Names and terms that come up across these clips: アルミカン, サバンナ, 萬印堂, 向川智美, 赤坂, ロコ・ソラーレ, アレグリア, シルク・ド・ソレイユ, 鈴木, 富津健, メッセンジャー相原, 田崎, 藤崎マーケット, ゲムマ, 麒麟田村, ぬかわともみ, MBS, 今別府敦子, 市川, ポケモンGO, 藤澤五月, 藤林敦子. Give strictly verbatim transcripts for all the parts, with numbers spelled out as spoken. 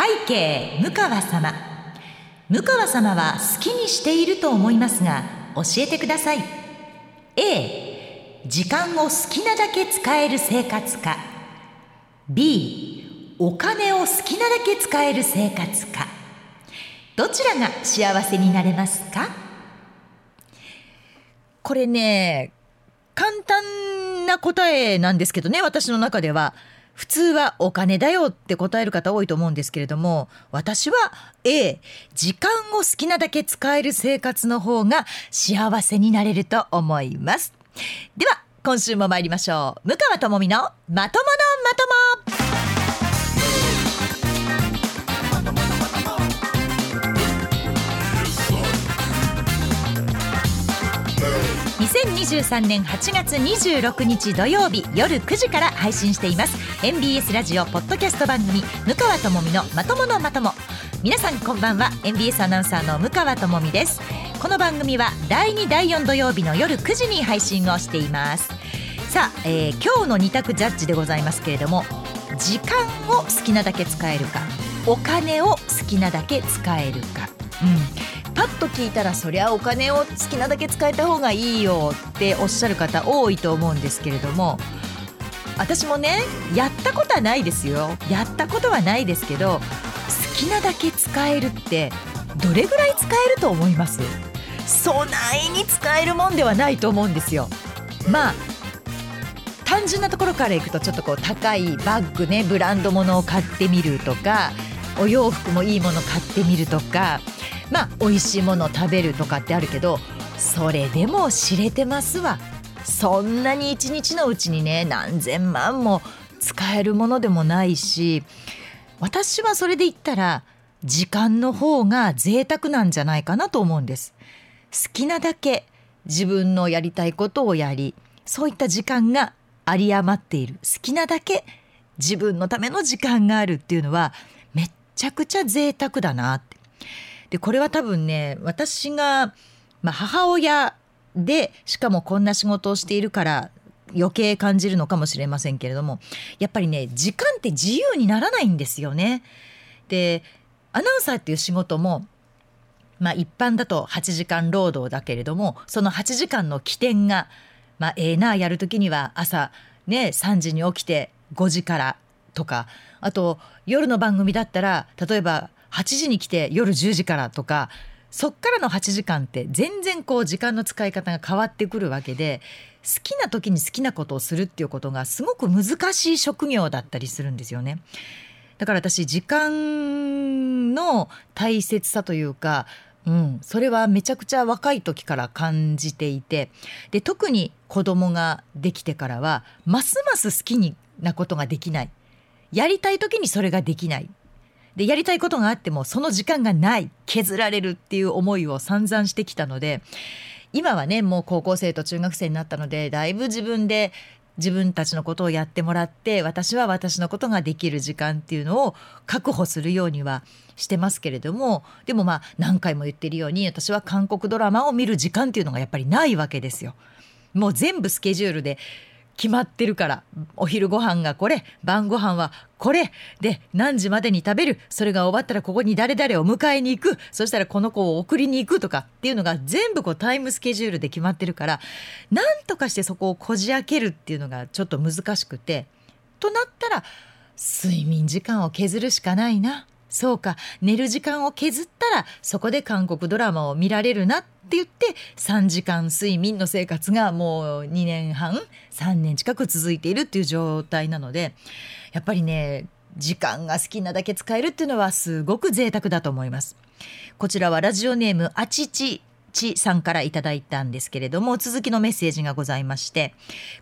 拝啓むかわ様。むかわ様は好きにしていると思いますが、教えてください。 A. 時間を好きなだけ使える生活か。 B. お金を好きなだけ使える生活か。どちらが幸せになれますか？これね、簡単な答えなんですけどね、私の中では。普通はお金だよって答える方多いと思うんですけれども、私は A、 時間を好きなだけ使える生活の方が幸せになれると思います。では今週も参りましょう。向川智美のまとものまとも。にせんにじゅうさんねんはちがつにじゅうろくにち土曜日夜くじから配信しています エムビーエス ラジオポッドキャスト番組、向川智美のまとものまとも。皆さんこんばんは。 エムビーエス アナウンサーの向川智美です。この番組はだいにだいよん土曜日の夜くじに配信をしています。さあ、えー、今日のに択ジャッジでございますけれども、時間を好きなだけ使えるか、お金を好きなだけ使えるか。うんパッと聞いたら、そりゃお金を好きなだけ使えた方がいいよっておっしゃる方多いと思うんですけれども、私もね、やったことはないですよ。やったことはないですけど、好きなだけ使えるってどれぐらい使えると思います？そないに使えるもんではないと思うんですよ。まあ単純なところからいくと、ちょっとこう高いバッグね、ブランド物を買ってみるとか、お洋服もいいもの買ってみるとか、まあ美味しいものを食べるとかってあるけど、それでも知れてますわ。そんなに一日のうちにね、何千万も使えるものでもないし、私はそれで言ったら時間の方が贅沢なんじゃないかなと思うんです。好きなだけ自分のやりたいことをやり、そういった時間が有り余っている、好きなだけ自分のための時間があるっていうのはめっちゃくちゃ贅沢だなって。でこれは多分ね、私が、まあ、母親で、しかもこんな仕事をしているから余計感じるのかもしれませんけれども、やっぱりね、時間って自由にならないんですよね。でアナウンサーっていう仕事も、まあ、一般だとはちじかん労働だけれども、そのはちじかんの起点が、まあ、ええなあやるときには朝、ね、さんじに起きてごじからとか、あと夜の番組だったら例えばはちじに来て夜じゅうじからとか、そっからのはちじかんって全然こう時間の使い方が変わってくるわけで、好きな時に好きなことをするっていうことがすごく難しい職業だったりするんですよね。だから私、時間の大切さというか、うん、それはめちゃくちゃ若い時から感じていて、で特に子供ができてからはますます好きなことができない、やりたい時にそれができない、でやりたいことがあってもその時間がない、削られるっていう思いを散々してきたので、今はね、もう高校生と中学生になったので、だいぶ自分で自分たちのことをやってもらって、私は私のことができる時間っていうのを確保するようにはしてますけれども、でもまあ何回も言ってるように、私は韓国ドラマを見る時間っていうのがやっぱりないわけですよ。もう全部スケジュールで決まってるから、お昼ご飯がこれ、晩ご飯はこれで、何時までに食べる、それが終わったらここに誰々を迎えに行く、そしたらこの子を送りに行くとかっていうのが全部こうタイムスケジュールで決まってるから、なんとかしてそこをこじ開けるっていうのがちょっと難しくて、となったら睡眠時間を削るしかないな、そうか、寝る時間を削ったらそこで韓国ドラマを見られるなって言って、さんじかん睡眠の生活がもうにねんはん、さんねん近く続いているっていう状態なので、やっぱりね、時間が好きなだけ使えるっていうのはすごく贅沢だと思います。こちらはラジオネームあちちちさんからいただいたんですけれども、続きのメッセージがございまして、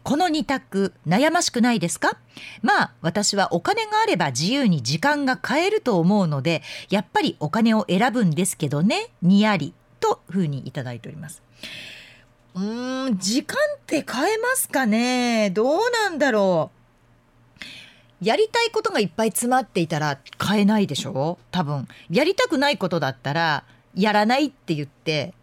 このに択悩ましくないですか？まあ私はお金があれば自由に時間が買えると思うので、やっぱりお金を選ぶんですけどね、にやりとふうにいただいております。うーん、時間って買えますかね、どうなんだろう。やりたいことがいっぱい詰まっていたら買えないでしょ、多分。やりたくないことだったらやらないって言って、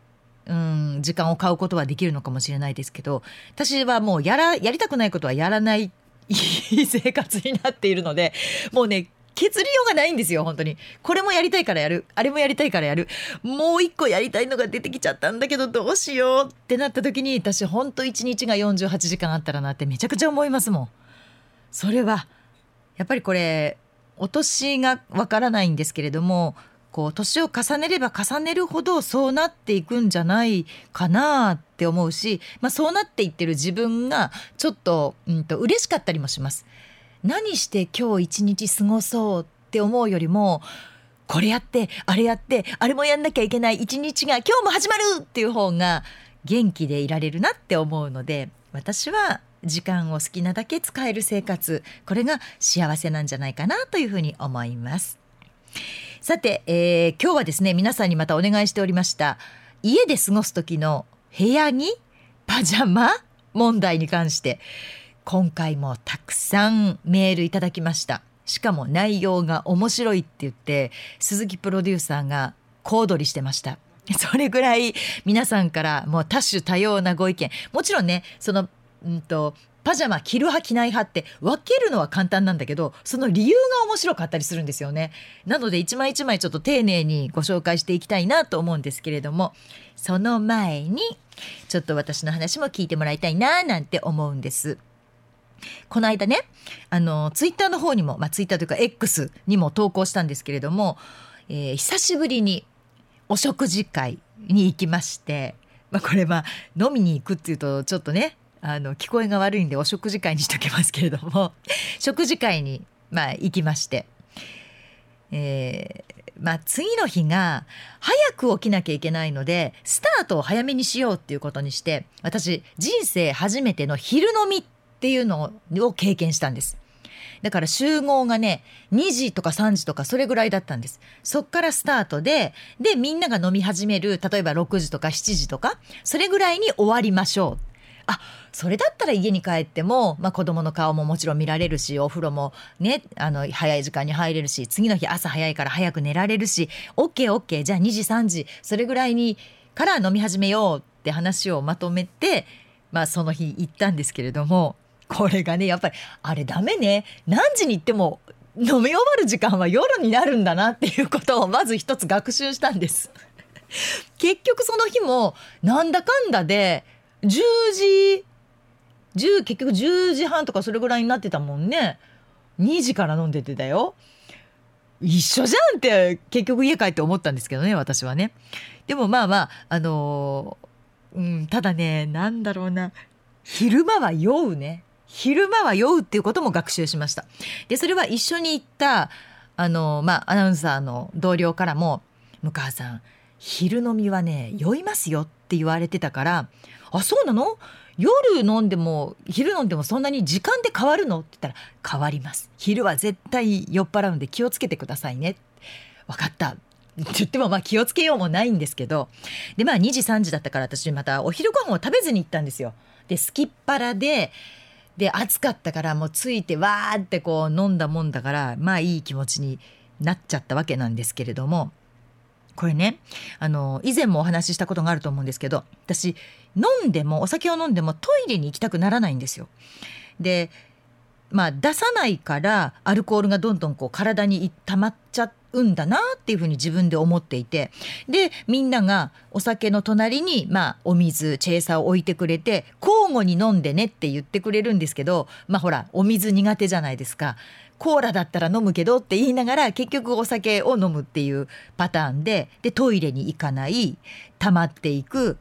うん、時間を買うことはできるのかもしれないですけど、私はもうやらやりたくないことはやらない生活になっているので、もうね、削りようがないんですよ本当に。これもやりたいからやる、あれもやりたいからやる、もう一個やりたいのが出てきちゃったんだけどどうしようってなった時に、私本当一日がよんじゅうはちじかんあったらなってめちゃくちゃ思いますもん。それはやっぱりこれお年がわからないんですけれども、こう年を重ねれば重ねるほどそうなっていくんじゃないかなって思うし、まあ、そうなっていってる自分がちょっと、うんと嬉しかったりもします。何して今日一日過ごそうって思うよりも、これやってあれやってあれもやんなきゃいけない一日が今日も始まるっていう方が元気でいられるなって思うので、私は時間を好きなだけ使える生活、これが幸せなんじゃないかなというふうに思います。さて、えー、今日はですね、皆さんにまたお願いしておりました家で過ごす時の部屋着パジャマ問題に関して、今回もたくさんメールいただきました。しかも内容が面白いって言って鈴木プロデューサーが小躍りしてました。それぐらい皆さんからもう多種多様なご意見、もちろんね、そのうんとパジャマ着る派着ない派って分けるのは簡単なんだけど、その理由が面白かったりするんですよね。なので一枚一枚ちょっと丁寧にご紹介していきたいなと思うんですけれども、その前にちょっと私の話も聞いてもらいたいななんて思うんです。この間ね、あのツイッターの方にも、まあ、ツイッターというか エックス にも投稿したんですけれども、えー、久しぶりにお食事会に行きまして、まあ、これは飲みに行くっていうとちょっとねあの聞こえが悪いんでお食事会にしときますけれども食事会に、まあ、行きまして、えーまあ、次の日が早く起きなきゃいけないのでスタートを早めにしようっていうことにして、私人生初めての昼飲みっていうのを経験したんです。だから集合がねにじとかさんじとかそれぐらいだったんです。そっからスタートででみんなが飲み始める、例えばろくじとかしちじとかそれぐらいに終わりましょう。あ、それだったら家に帰っても、まあ、子供の顔ももちろん見られるし、お風呂もねあの早い時間に入れるし、次の日朝早いから早く寝られるし、 オーケーオーケー じゃあにじさんじそれぐらいにから飲み始めようって話をまとめて、まあ、その日行ったんですけれども、これがねやっぱりあれダメね、何時に行っても飲み終わる時間は夜になるんだなっていうことをまず一つ学習したんです。結局その日もなんだかんだでじゅうじじゅう結局じゅうじはんとかそれぐらいになってたもんね。にじから飲んでてだよ。一緒じゃんって結局家帰って思ったんですけどね、私はね。でもまあまああのー、うん、ただね、なんだろうな、昼間は酔うね。昼間は酔うっていうことも学習しました。でそれは一緒に行ったあのー、まあアナウンサーの同僚からも、向川さん昼飲みはね酔いますよって言われてたから、あ、そうなの、夜飲んでも昼飲んでもそんなに時間で変わるのって言ったら、変わります、昼は絶対酔っ払うんで気をつけてくださいね、分かったって言っても、まあ気をつけようもないんですけど。でまあにじさんじだったから私またお昼ご飯を食べずに行ったんですよ。で好きっ腹でで暑かったからもうついてわーってこう飲んだもんだから、まあいい気持ちになっちゃったわけなんですけれども、これねあの以前もお話ししたことがあると思うんですけど、私飲んでもお酒を飲んでもトイレに行きたくならないんですよ。で、まあ、出さないからアルコールがどんどんこう体に溜まっちゃうんだなっていうふうに自分で思っていて、でみんながお酒の隣に、まあ、お水チェイサーを置いてくれて交互に飲んでねって言ってくれるんですけど、まあほらお水苦手じゃないですか。コーラだったら飲むけどって言いながら結局お酒を飲むっていうパターンで、でトイレに行かない、溜まっていく。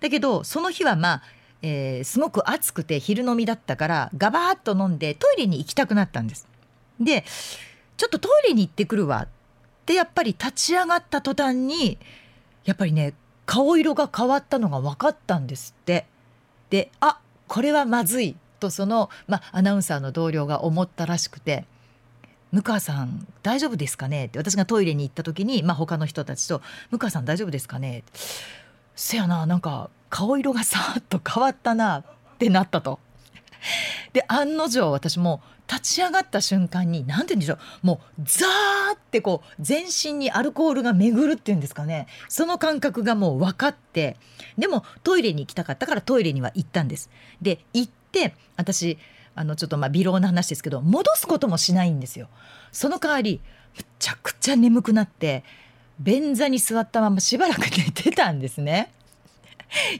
だけどその日はまあ、えー、すごく暑くて昼飲みだったからガバーッと飲んでトイレに行きたくなったんです。でちょっとトイレに行ってくるわってやっぱり立ち上がった途端にやっぱりね顔色が変わったのが分かったんですって。であ、これはまずいとその、まあ、アナウンサーの同僚が思ったらしくて、向川さん大丈夫ですかねって、私がトイレに行った時に、まあ、他の人たちと向川さん大丈夫ですかね、せやな、なんか顔色がさーっと変わったなってなったと。で案の定私も立ち上がった瞬間に何て言うんでしょう、もうザーってこう全身にアルコールが巡るっていうんですかね、その感覚がもう分かって、でもトイレに行きたかったからトイレには行ったんです。で行って私あのちょっとまあ微量な話ですけど、戻すこともしないんですよ。その代わりむちゃくちゃ眠くなって便座に座ったまましばらく寝てたんですね。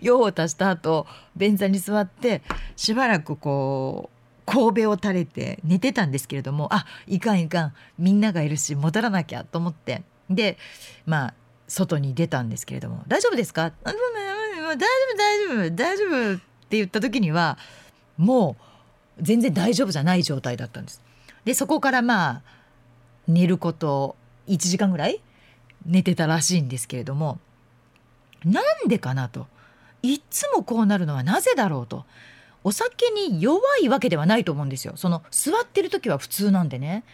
用を足した後便座に座ってしばらくこう神戸を垂れて寝てたんですけれども、あ、いかんいかん、みんながいるし戻らなきゃと思って、でまあ外に出たんですけれども、大丈夫ですか、大丈夫大丈夫大丈夫って言った時にはもう全然大丈夫じゃない状態だったんです。でそこからまあ寝ることいちじかんぐらい寝てたらしいんですけれども、なんでかなと、いつもこうなるのはなぜだろうと。お酒に弱いわけではないと思うんですよ。その座ってる時は普通なんでね。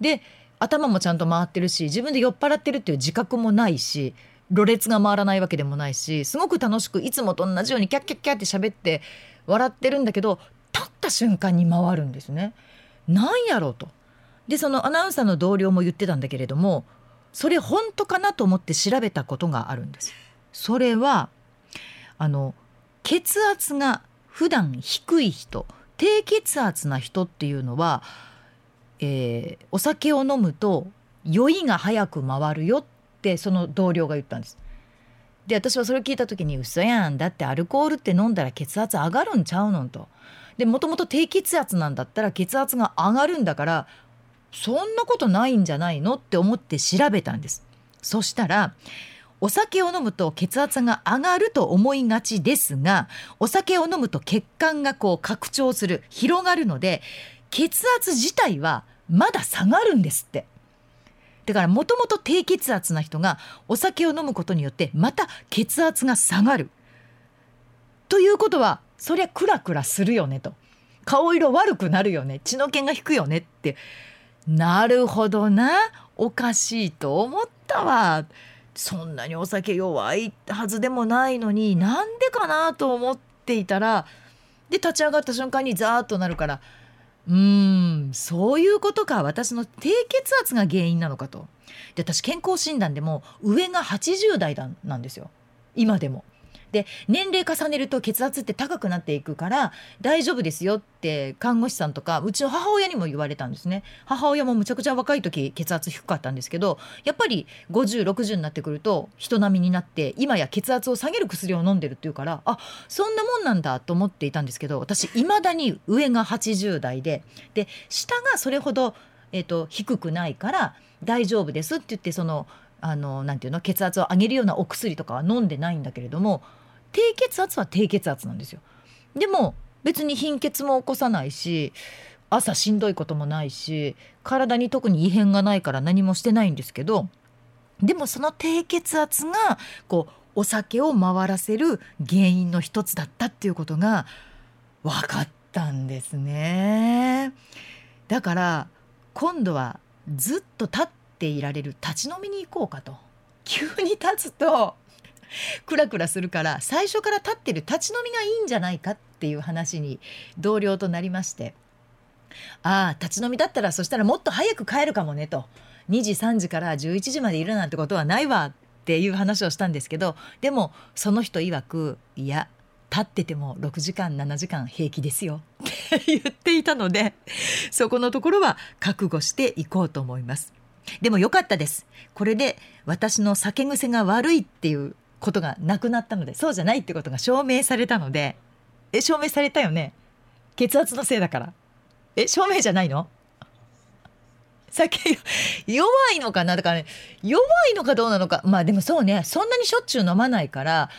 で頭もちゃんと回ってるし、自分で酔っ払ってるっていう自覚もないし、ろれつが回らないわけでもないし、すごく楽しくいつもと同じようにキャッキャッキャッって喋って笑ってるんだけど、立った瞬間に回るんですね。なんやろうと。でそのアナウンサーの同僚も言ってたんだけれども、それ本当かなと思って調べたことがあるんです。それはあの血圧が普段低い人、低血圧な人っていうのは、えー、お酒を飲むと酔いが早く回るよってその同僚が言ったんです。で私はそれ聞いた時に、嘘やん、だってアルコールって飲んだら血圧上がるんちゃうのんと。でもともと低血圧なんだったら血圧が上がるんだから、そんなことないんじゃないのって思って調べたんです。そしたら、お酒を飲むと血圧が上がると思いがちですが、お酒を飲むと血管がこう拡張する、広がるので、血圧自体はまだ下がるんですって。だからもともと低血圧な人がお酒を飲むことによってまた血圧が下がるということは、そりゃクラクラするよねと、顔色悪くなるよね、血の気が引くよねって、なるほどな、おかしいと思ったわ、そんなにお酒弱いはずでもないのになんでかなと思っていたら、で立ち上がった瞬間にザーッとなるから、うーん、そういうことか、私の低血圧が原因なのかと。で私健康診断でも上がはちじゅうだいだなんですよ、今でも。で年齢重ねると血圧って高くなっていくから大丈夫ですよって看護師さんとかうちの母親にも言われたんですね。母親もむちゃくちゃ若い時血圧低かったんですけど、やっぱりごじゅうろくじゅうになってくると人並みになって今や血圧を下げる薬を飲んでるっていうから、あ、そんなもんなんだと思っていたんですけど、私いまだに上がはちじゅうだいで、で下がそれほど、えーと、低くないから大丈夫ですって言って、その、あの、なんていうの、血圧を上げるようなお薬とかは飲んでないんだけれども、低血圧は低血圧なんですよ。でも別に貧血も起こさないし、朝しんどいこともないし、体に特に異変がないから何もしてないんですけど、でもその低血圧がこうお酒を回らせる原因の一つだったっていうことが分かったんですね。だから今度はずっと立っていられる立ち飲みに行こうかと。急に立つとクラクラするから、最初から立ってる立ち飲みがいいんじゃないかっていう話に同僚となりまして、ああ立ち飲みだったら、そしたらもっと早く帰るかもねと、にじさんじからじゅういちじまでいるなんてことはないわっていう話をしたんですけど、でもその人曰く、いや立っててもろくじかんななじかん平気ですよって言っていたので、そこのところは覚悟していこうと思います。でも良かったです。これで私の酒癖が悪いっていうことがなくなったので、そうじゃないってことが証明されたので、え、証明されたよね、血圧のせいだから、え、証明じゃないの、酒弱いのかな、だから、ね、弱いのかどうなのか、まあでもそうね、そんなにしょっちゅう飲まないから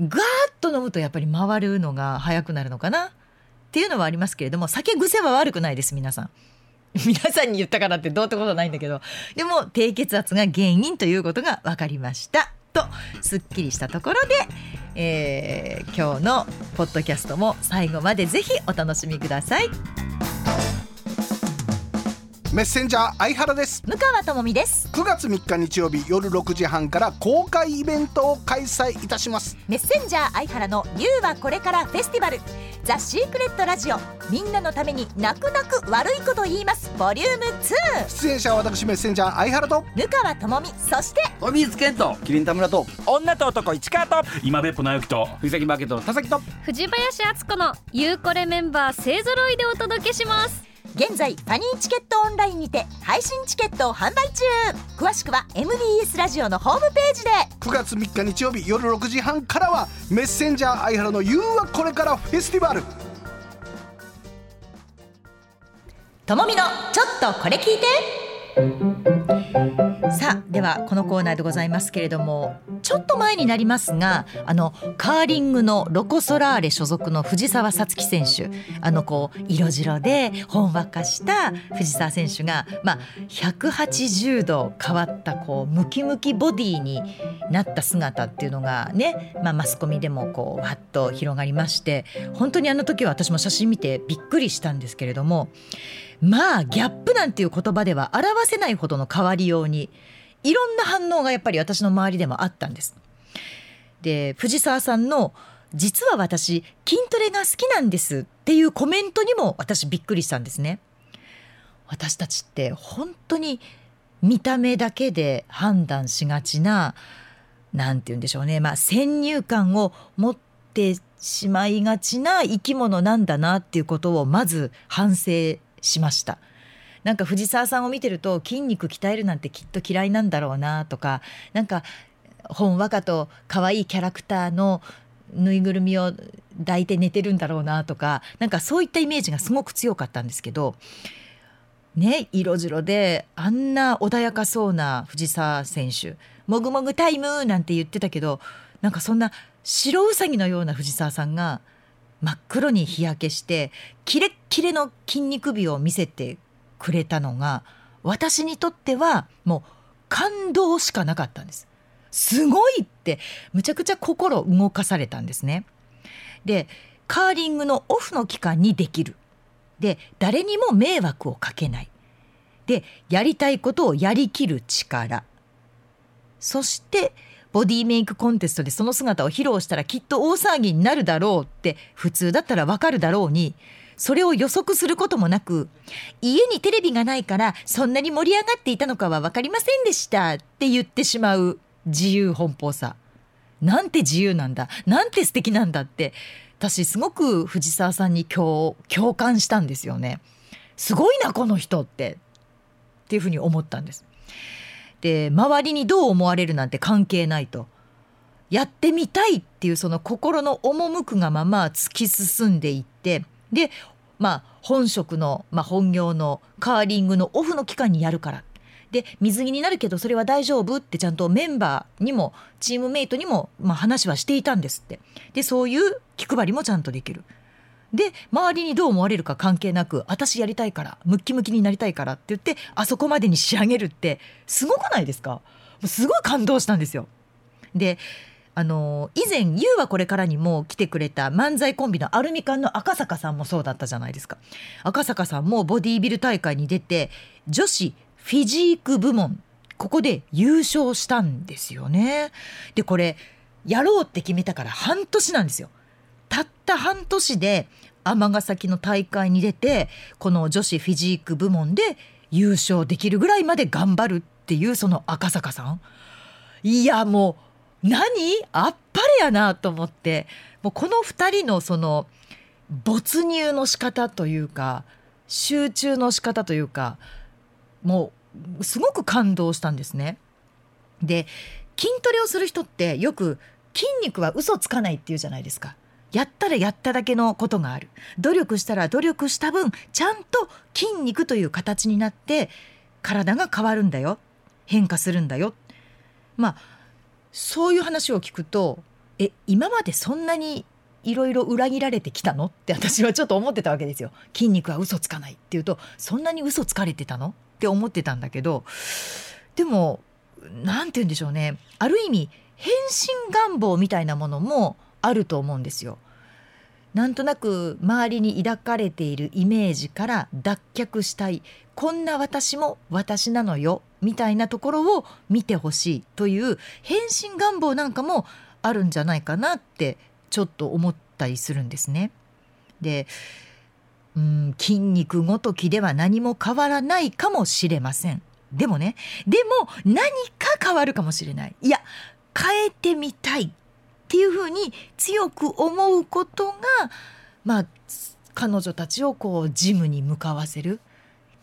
ガーッと飲むとやっぱり回るのが早くなるのかなっていうのはありますけれども、酒癖は悪くないです、皆さん。皆さんに言ったからってどうってことないんだけど、でも低血圧が原因ということが分かりましたと、すっきりしたところで、えー、今日のポッドキャストも最後までぜひお楽しみください。メッセンジャー相原です。向川智美です。くがつみっか日曜日夜ろくじはんから公開イベントを開催いたします。メッセンジャー相原の You はこれからフェスティバル、ザ・シークレットラジオ、みんなのために泣く泣く悪いこと言いますボリュームツー。出演者は私メッセンジャー相原とぬかわともみ、そして富津健と麒麟田村と女と男市川と今別府直樹と藤崎マーケットの田崎と藤林敦子のゆうこれメンバー勢ぞろいでお届けします。現在ファニーチケットオンラインにて配信チケットを販売中。詳しくは エムビーエス ラジオのホームページで。くがつみっか日曜日夜ろくじはんからはメッセンジャー相原の言うはこれからフェスティバル。ともみのちょっとこれ聞いて。さあではこのコーナーでございますけれども、ちょっと前になりますが、あのカーリングのロコ・ソラーレ所属の藤澤五月選手、あのこう色白でほんわかした藤澤選手が、まあ、ひゃくはちじゅうど変わったこうムキムキボディになった姿っていうのがね、まあ、マスコミでもこうわっと広がりまして、本当にあの時は私も写真見てびっくりしたんですけれども、まあギャップなんていう言葉では表せないほどの変わりようにいろんな反応がやっぱり私の周りでもあったんです。で、藤沢さんの実は私筋トレが好きなんですっていうコメントにも私びっくりしたんですね。私たちって本当に見た目だけで判断しがちな、なんて言うんでしょうね、まあ先入観を持ってしまいがちな生き物なんだなっていうことをまず反省しました。なんか藤沢さんを見てると筋肉鍛えるなんてきっと嫌いなんだろうなとか、なんかほんわかと可愛いキャラクターのぬいぐるみを抱いて寝てるんだろうなとか、なんかそういったイメージがすごく強かったんですけどね、色白であんな穏やかそうな藤沢選手、もぐもぐタイムなんて言ってたけど、なんかそんな白うさぎのような藤沢さんが真っ黒に日焼けしてキレッキレの筋肉美を見せてくれたのが、私にとってはもう感動しかなかったんです。すごいって、むちゃくちゃ心動かされたんですね。でカーリングのオフの期間にできる、で誰にも迷惑をかけない、でやりたいことをやりきる力、そしてボディメイクコンテストでその姿を披露したらきっと大騒ぎになるだろうって普通だったらわかるだろうに、それを予測することもなく、家にテレビがないからそんなに盛り上がっていたのかは分かりませんでしたって言ってしまう自由奔放さ。なんて自由なんだ、なんて素敵なんだって、私すごく藤沢さんに 共, 共感したんですよね。すごいなこの人ってっていうふうに思ったんです。で周りにどう思われるなんて関係ないと、やってみたいっていうその心の赴くがまま突き進んでいって、でまあ、本職の、まあ、本業のカーリングのオフの期間にやるからで水着になるけどそれは大丈夫ってちゃんとメンバーにもチームメイトにも、まあ、話はしていたんですって。でそういう気配りもちゃんとできる、で周りにどう思われるか関係なく私やりたいからムッキムキになりたいからって言ってあそこまでに仕上げるってすごくないですか。すごい感動したんですよ。であの以前「ユーはこれから」にも来てくれた漫才コンビのアルミカンの赤坂さんもそうだったじゃないですか。赤坂さんもボディービル大会に出て女子フィジーク部門、ここで優勝したんですよね。でこれやろうって決めたから半年なんですよ。たった半年で尼崎の大会に出てこの女子フィジーク部門で優勝できるぐらいまで頑張るっていうその赤坂さん、いやもう何あっぱれやなと思って、もうこのふたりのその没入の仕方というか集中の仕方というか、もうすごく感動したんですね。で筋トレをする人ってよく筋肉は嘘つかないっていうじゃないですか。やったらやっただけのことがある、努力したら努力した分ちゃんと筋肉という形になって体が変わるんだよ、変化するんだよ。まあそういう話を聞くと、え今までそんなにいろいろ裏切られてきたのって私はちょっと思ってたわけですよ。筋肉は嘘つかないっていうとそんなに嘘つかれてたのって思ってたんだけど、でもなんて言うんでしょうね、ある意味変身願望みたいなものもあると思うんですよ。なんとなく周りに抱かれているイメージから脱却したい、こんな私も私なのよみたいなところを見てほしいという変身願望なんかもあるんじゃないかなってちょっと思ったりするんですね。で、うん、筋肉ごときでは何も変わらないかもしれません。でもね、でも何か変わるかもしれない。いや、変えてみたいっていうふうに強く思うことが、まあ、彼女たちをこうジムに向かわせる。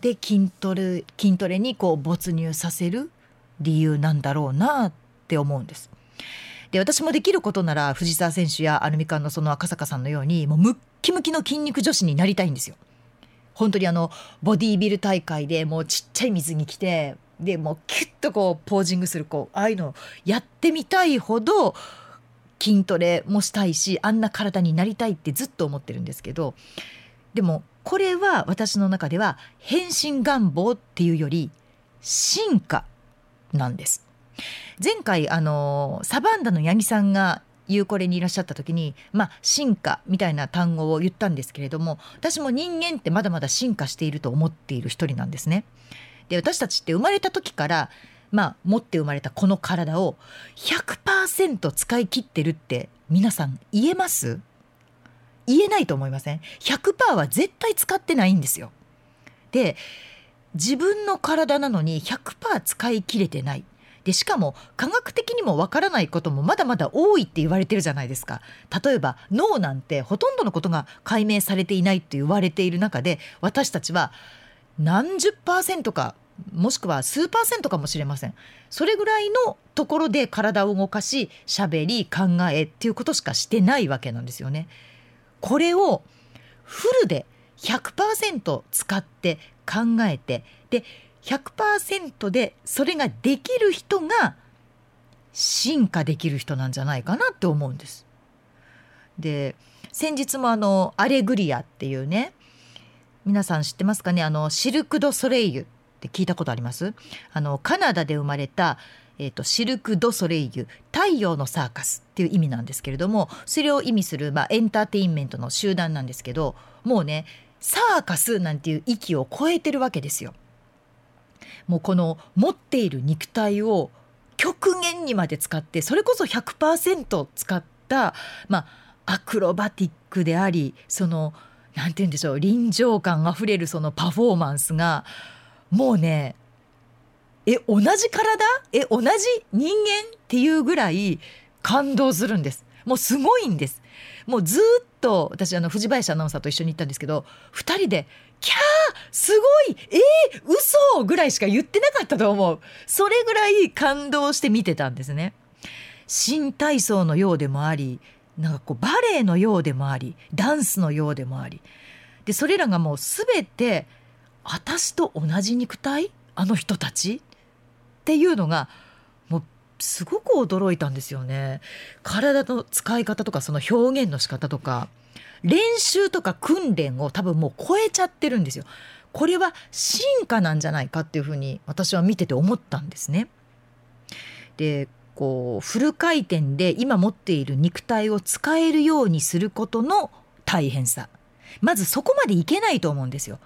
で、筋トレ、筋トレにこう没入させる理由なんだろうなって思うんです。で、私もできることなら藤沢選手やアルミカンのその赤坂さんのように、もうムッキムキの筋肉女子になりたいんですよ。本当にあのボディービル大会でもうちっちゃい水着着て、でもうキュッとこうポージングする、こうああいうのやってみたいほど筋トレもしたいし、あんな体になりたいってずっと思ってるんですけど、でもこれは私の中では変身願望っていうより進化なんです。前回あのサバンナの八木さんがユーコレにいらっしゃった時に、まあ、進化みたいな単語を言ったんですけれども、私も人間ってまだまだ進化していると思っている一人なんですね。で、私たちって生まれた時から、まあ、持って生まれたこの体を ひゃくパーセント 使い切ってるって皆さん言えます？言えないと思いません？ ひゃくパーセント は絶対使ってないんですよ。で、自分の体なのに ひゃくパーセント 使い切れてない。で、しかも科学的にもわからないこともまだまだ多いって言われてるじゃないですか。例えば脳なんてほとんどのことが解明されていないって言われている中で、私たちは何十パーセントか、もしくは数パーセントかもしれません。それぐらいのところで体を動かし、喋り、考えっていうことしかしてないわけなんですよね。これをフルで ひゃくパーセント 使って考えて、でひゃくパーセント でそれができる人が進化できる人なんじゃないかなって思うんです。で、先日もあのアレグリアっていうね、皆さん知ってますかね、あのシルク・ド・ソレイユって聞いたことあります？あのカナダで生まれた、えーと、シルク・ド・ソレイユ、太陽のサーカスっていう意味なんですけれども、それを意味する、まあ、エンターテインメントの集団なんですけど、もうね、サーカスなんていう域を超えてるわけですよ。もうこの持っている肉体を極限にまで使って、それこそ ひゃくパーセント 使った、まあ、アクロバティックであり、そのなんて言うんでしょう、臨場感あふれるそのパフォーマンスが、もうね、え同じ体、え同じ人間っていうぐらい感動するんです。もうすごいんです。もうずっと私あの藤林アナウンサーと一緒に行ったんですけど、ふたりでキャーすごい、えー、嘘ぐらいしか言ってなかったと思う。それぐらい感動して見てたんですね。新体操のようでもあり、なんかこうバレエのようでもあり、ダンスのようでもあり、でそれらがもうすべて私と同じ肉体、あの人たちっていうのがもうすごく驚いたんですよね。体の使い方とか、その表現の仕方とか、練習とか訓練を多分もう超えちゃってるんですよ。これは進化なんじゃないかっていうふうに私は見てて思ったんですね。で、こうフル回転で今持っている肉体を使えるようにすることの大変さ、まずそこまでいけないと思うんですよ。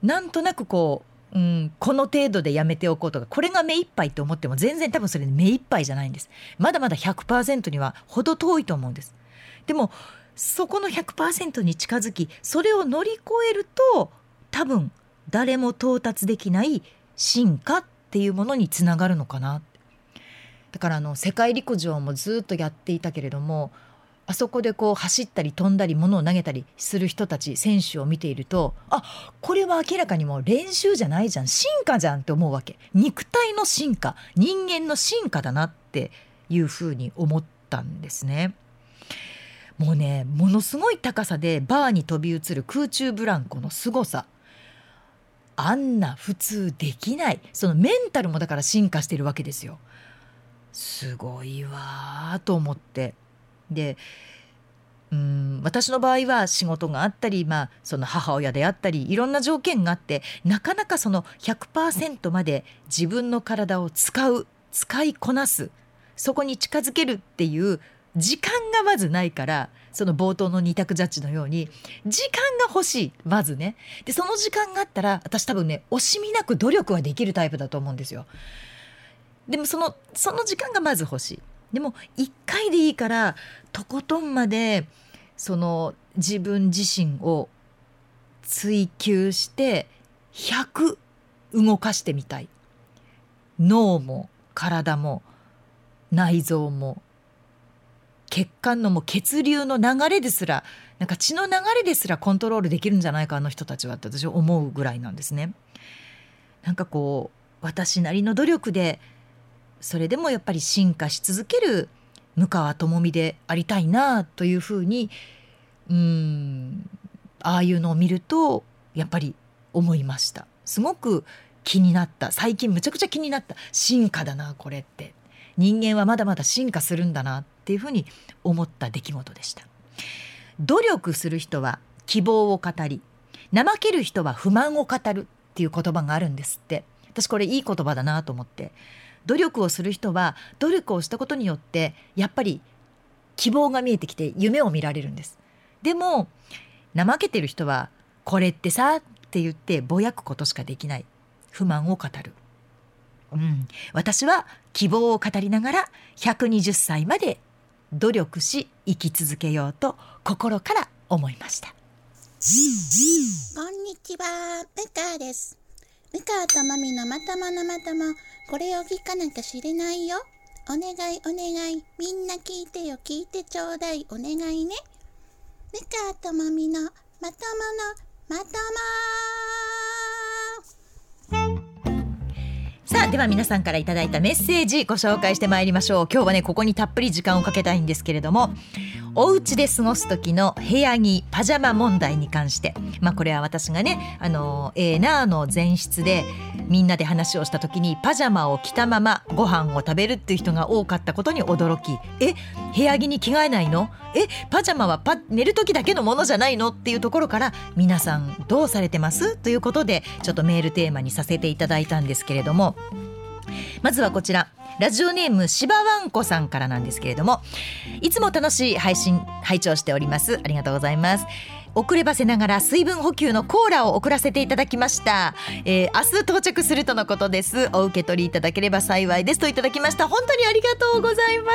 なんとなくこう、うん、この程度でやめておこうとか、これが目いっぱいと思っても全然多分それ目いっぱいじゃないんです。まだまだ ひゃくパーセント には程遠いと思うんです。でもそこの ひゃくパーセント に近づき、それを乗り越えると、多分誰も到達できない進化っていうものにつながるのかな。だからあの世界陸上もずっとやっていたけれども、あそこでこう走ったり飛んだり物を投げたりする人たち、選手を見ていると、あ、これは明らかにもう練習じゃないじゃん、進化じゃんって思うわけ。肉体の進化、人間の進化だなっていうふうに思ったんですね。もうね、ものすごい高さでバーに飛び移る空中ブランコの凄さ、あんな普通できない。そのメンタルもだから進化してるわけですよ。すごいわと思って。で、うーん、私の場合は仕事があったり、まあ、その母親であったり、いろんな条件があって、なかなかその ひゃくパーセント まで自分の体を使う、使いこなす、そこに近づけるっていう時間がまずないから、その冒頭の二択ジャッジのように時間が欲しい、まずね。でその時間があったら、私多分ね、惜しみなく努力はできるタイプだと思うんですよ。でもそのその時間がまず欲しい。でも一回でいいからとことんまでその自分自身を追求してひゃく動かしてみたい。脳も体も内臓も血管のも血流の流れですら、なんか血の流れですらコントロールできるんじゃないかあの人たちはって私は思うぐらいなんですね。なんかこう私なりの努力でそれでもやっぱり進化し続ける向川智美でありたいなというふうに、うーん、ああいうのを見るとやっぱり思いました。すごく気になった。最近むちゃくちゃ気になった。進化だなこれって、人間はまだまだ進化するんだなっていうふうに思った出来事でした。努力する人は希望を語り、怠ける人は不満を語るっていう言葉があるんですって。私これいい言葉だなと思って、努力をする人は努力をしたことによってやっぱり希望が見えてきて夢を見られるんです。でも怠けてる人はこれってさって言ってぼやくことしかできない。不満を語る、うん、私は希望を語りながらひゃくにじゅっさいまで努力し生き続けようと心から思いました。こんにちは、ムカです。ムカとマミのまたまのまたま、これを聞かなきゃ知れないよ。お願いお願い、みんな聞いてよ、聞いてちょうだい、お願いね。ムカとマミのまたまのまたま。さあ、では皆さんからいただいたメッセージご紹介してまいりましょう。今日はねここにたっぷり時間をかけたいんですけれども、お家で過ごす時の部屋着パジャマ問題に関して、まあ、これは私がねあのえーなーの前室でみんなで話をした時にパジャマを着たままご飯を食べるっていう人が多かったことに驚き、え部屋着に着替えないの、えパジャマはパ寝る時だけのものじゃないのっていうところから、皆さんどうされてますということでちょっとメールテーマにさせていただいたんですけれども、まずはこちらラジオネームしばわんこさんからなんですけれども、いつも楽しい配信拝聴しております。ありがとうございます。遅ればせながら水分補給のコーラを送らせていただきました、えー、明日到着するとのことです。お受け取りいただければ幸いですといただきました。本当にありがとうございま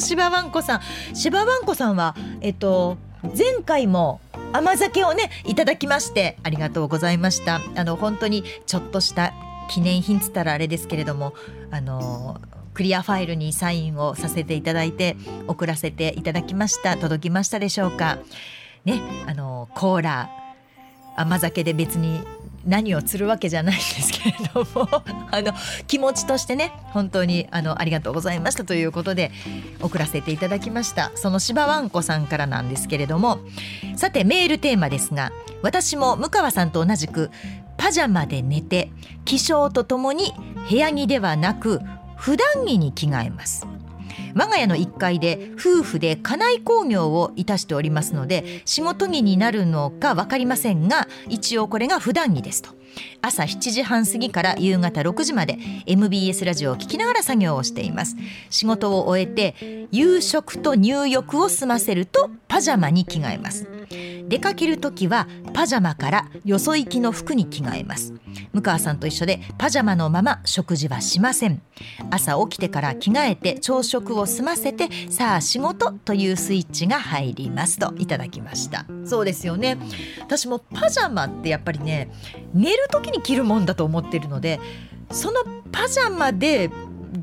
す。しばわんこさんしばわんこさんはえっと前回も甘酒をねいただきましてありがとうございました。あの本当にちょっとした記念品つったらあれですけれども、あのクリアファイルにサインをさせていただいて送らせていただきました。届きましたでしょうかね。あのコーラ甘酒で別に何を釣るわけじゃないんですけれどもあの気持ちとしてね本当に あのありがとうございましたということで送らせていただきました。そのしばわんこさんからなんですけれども、さてメールテーマですが、私も向川さんと同じくパジャマで寝て起床とともに部屋着ではなく普段着に着替えます。我が家のいっかいで夫婦で家内工業をいたしておりますので仕事着になるのか分かりませんが、一応これが普段着ですと。朝しちじはん過ぎから夕方ろくじまで エムビーエス ラジオを聞きながら作業をしています。仕事を終えて夕食と入浴を済ませるとパジャマに着替えます。出かけるときはパジャマからよそ行きの服に着替えます。向川さんと一緒でパジャマのまま食事はしません。朝起きてから着替えて朝食を済ませて、さあ仕事というスイッチが入りますといただきました。そうですよね、私もパジャマってやっぱりね寝る時に着るもんだと思ってるので、そのパジャマで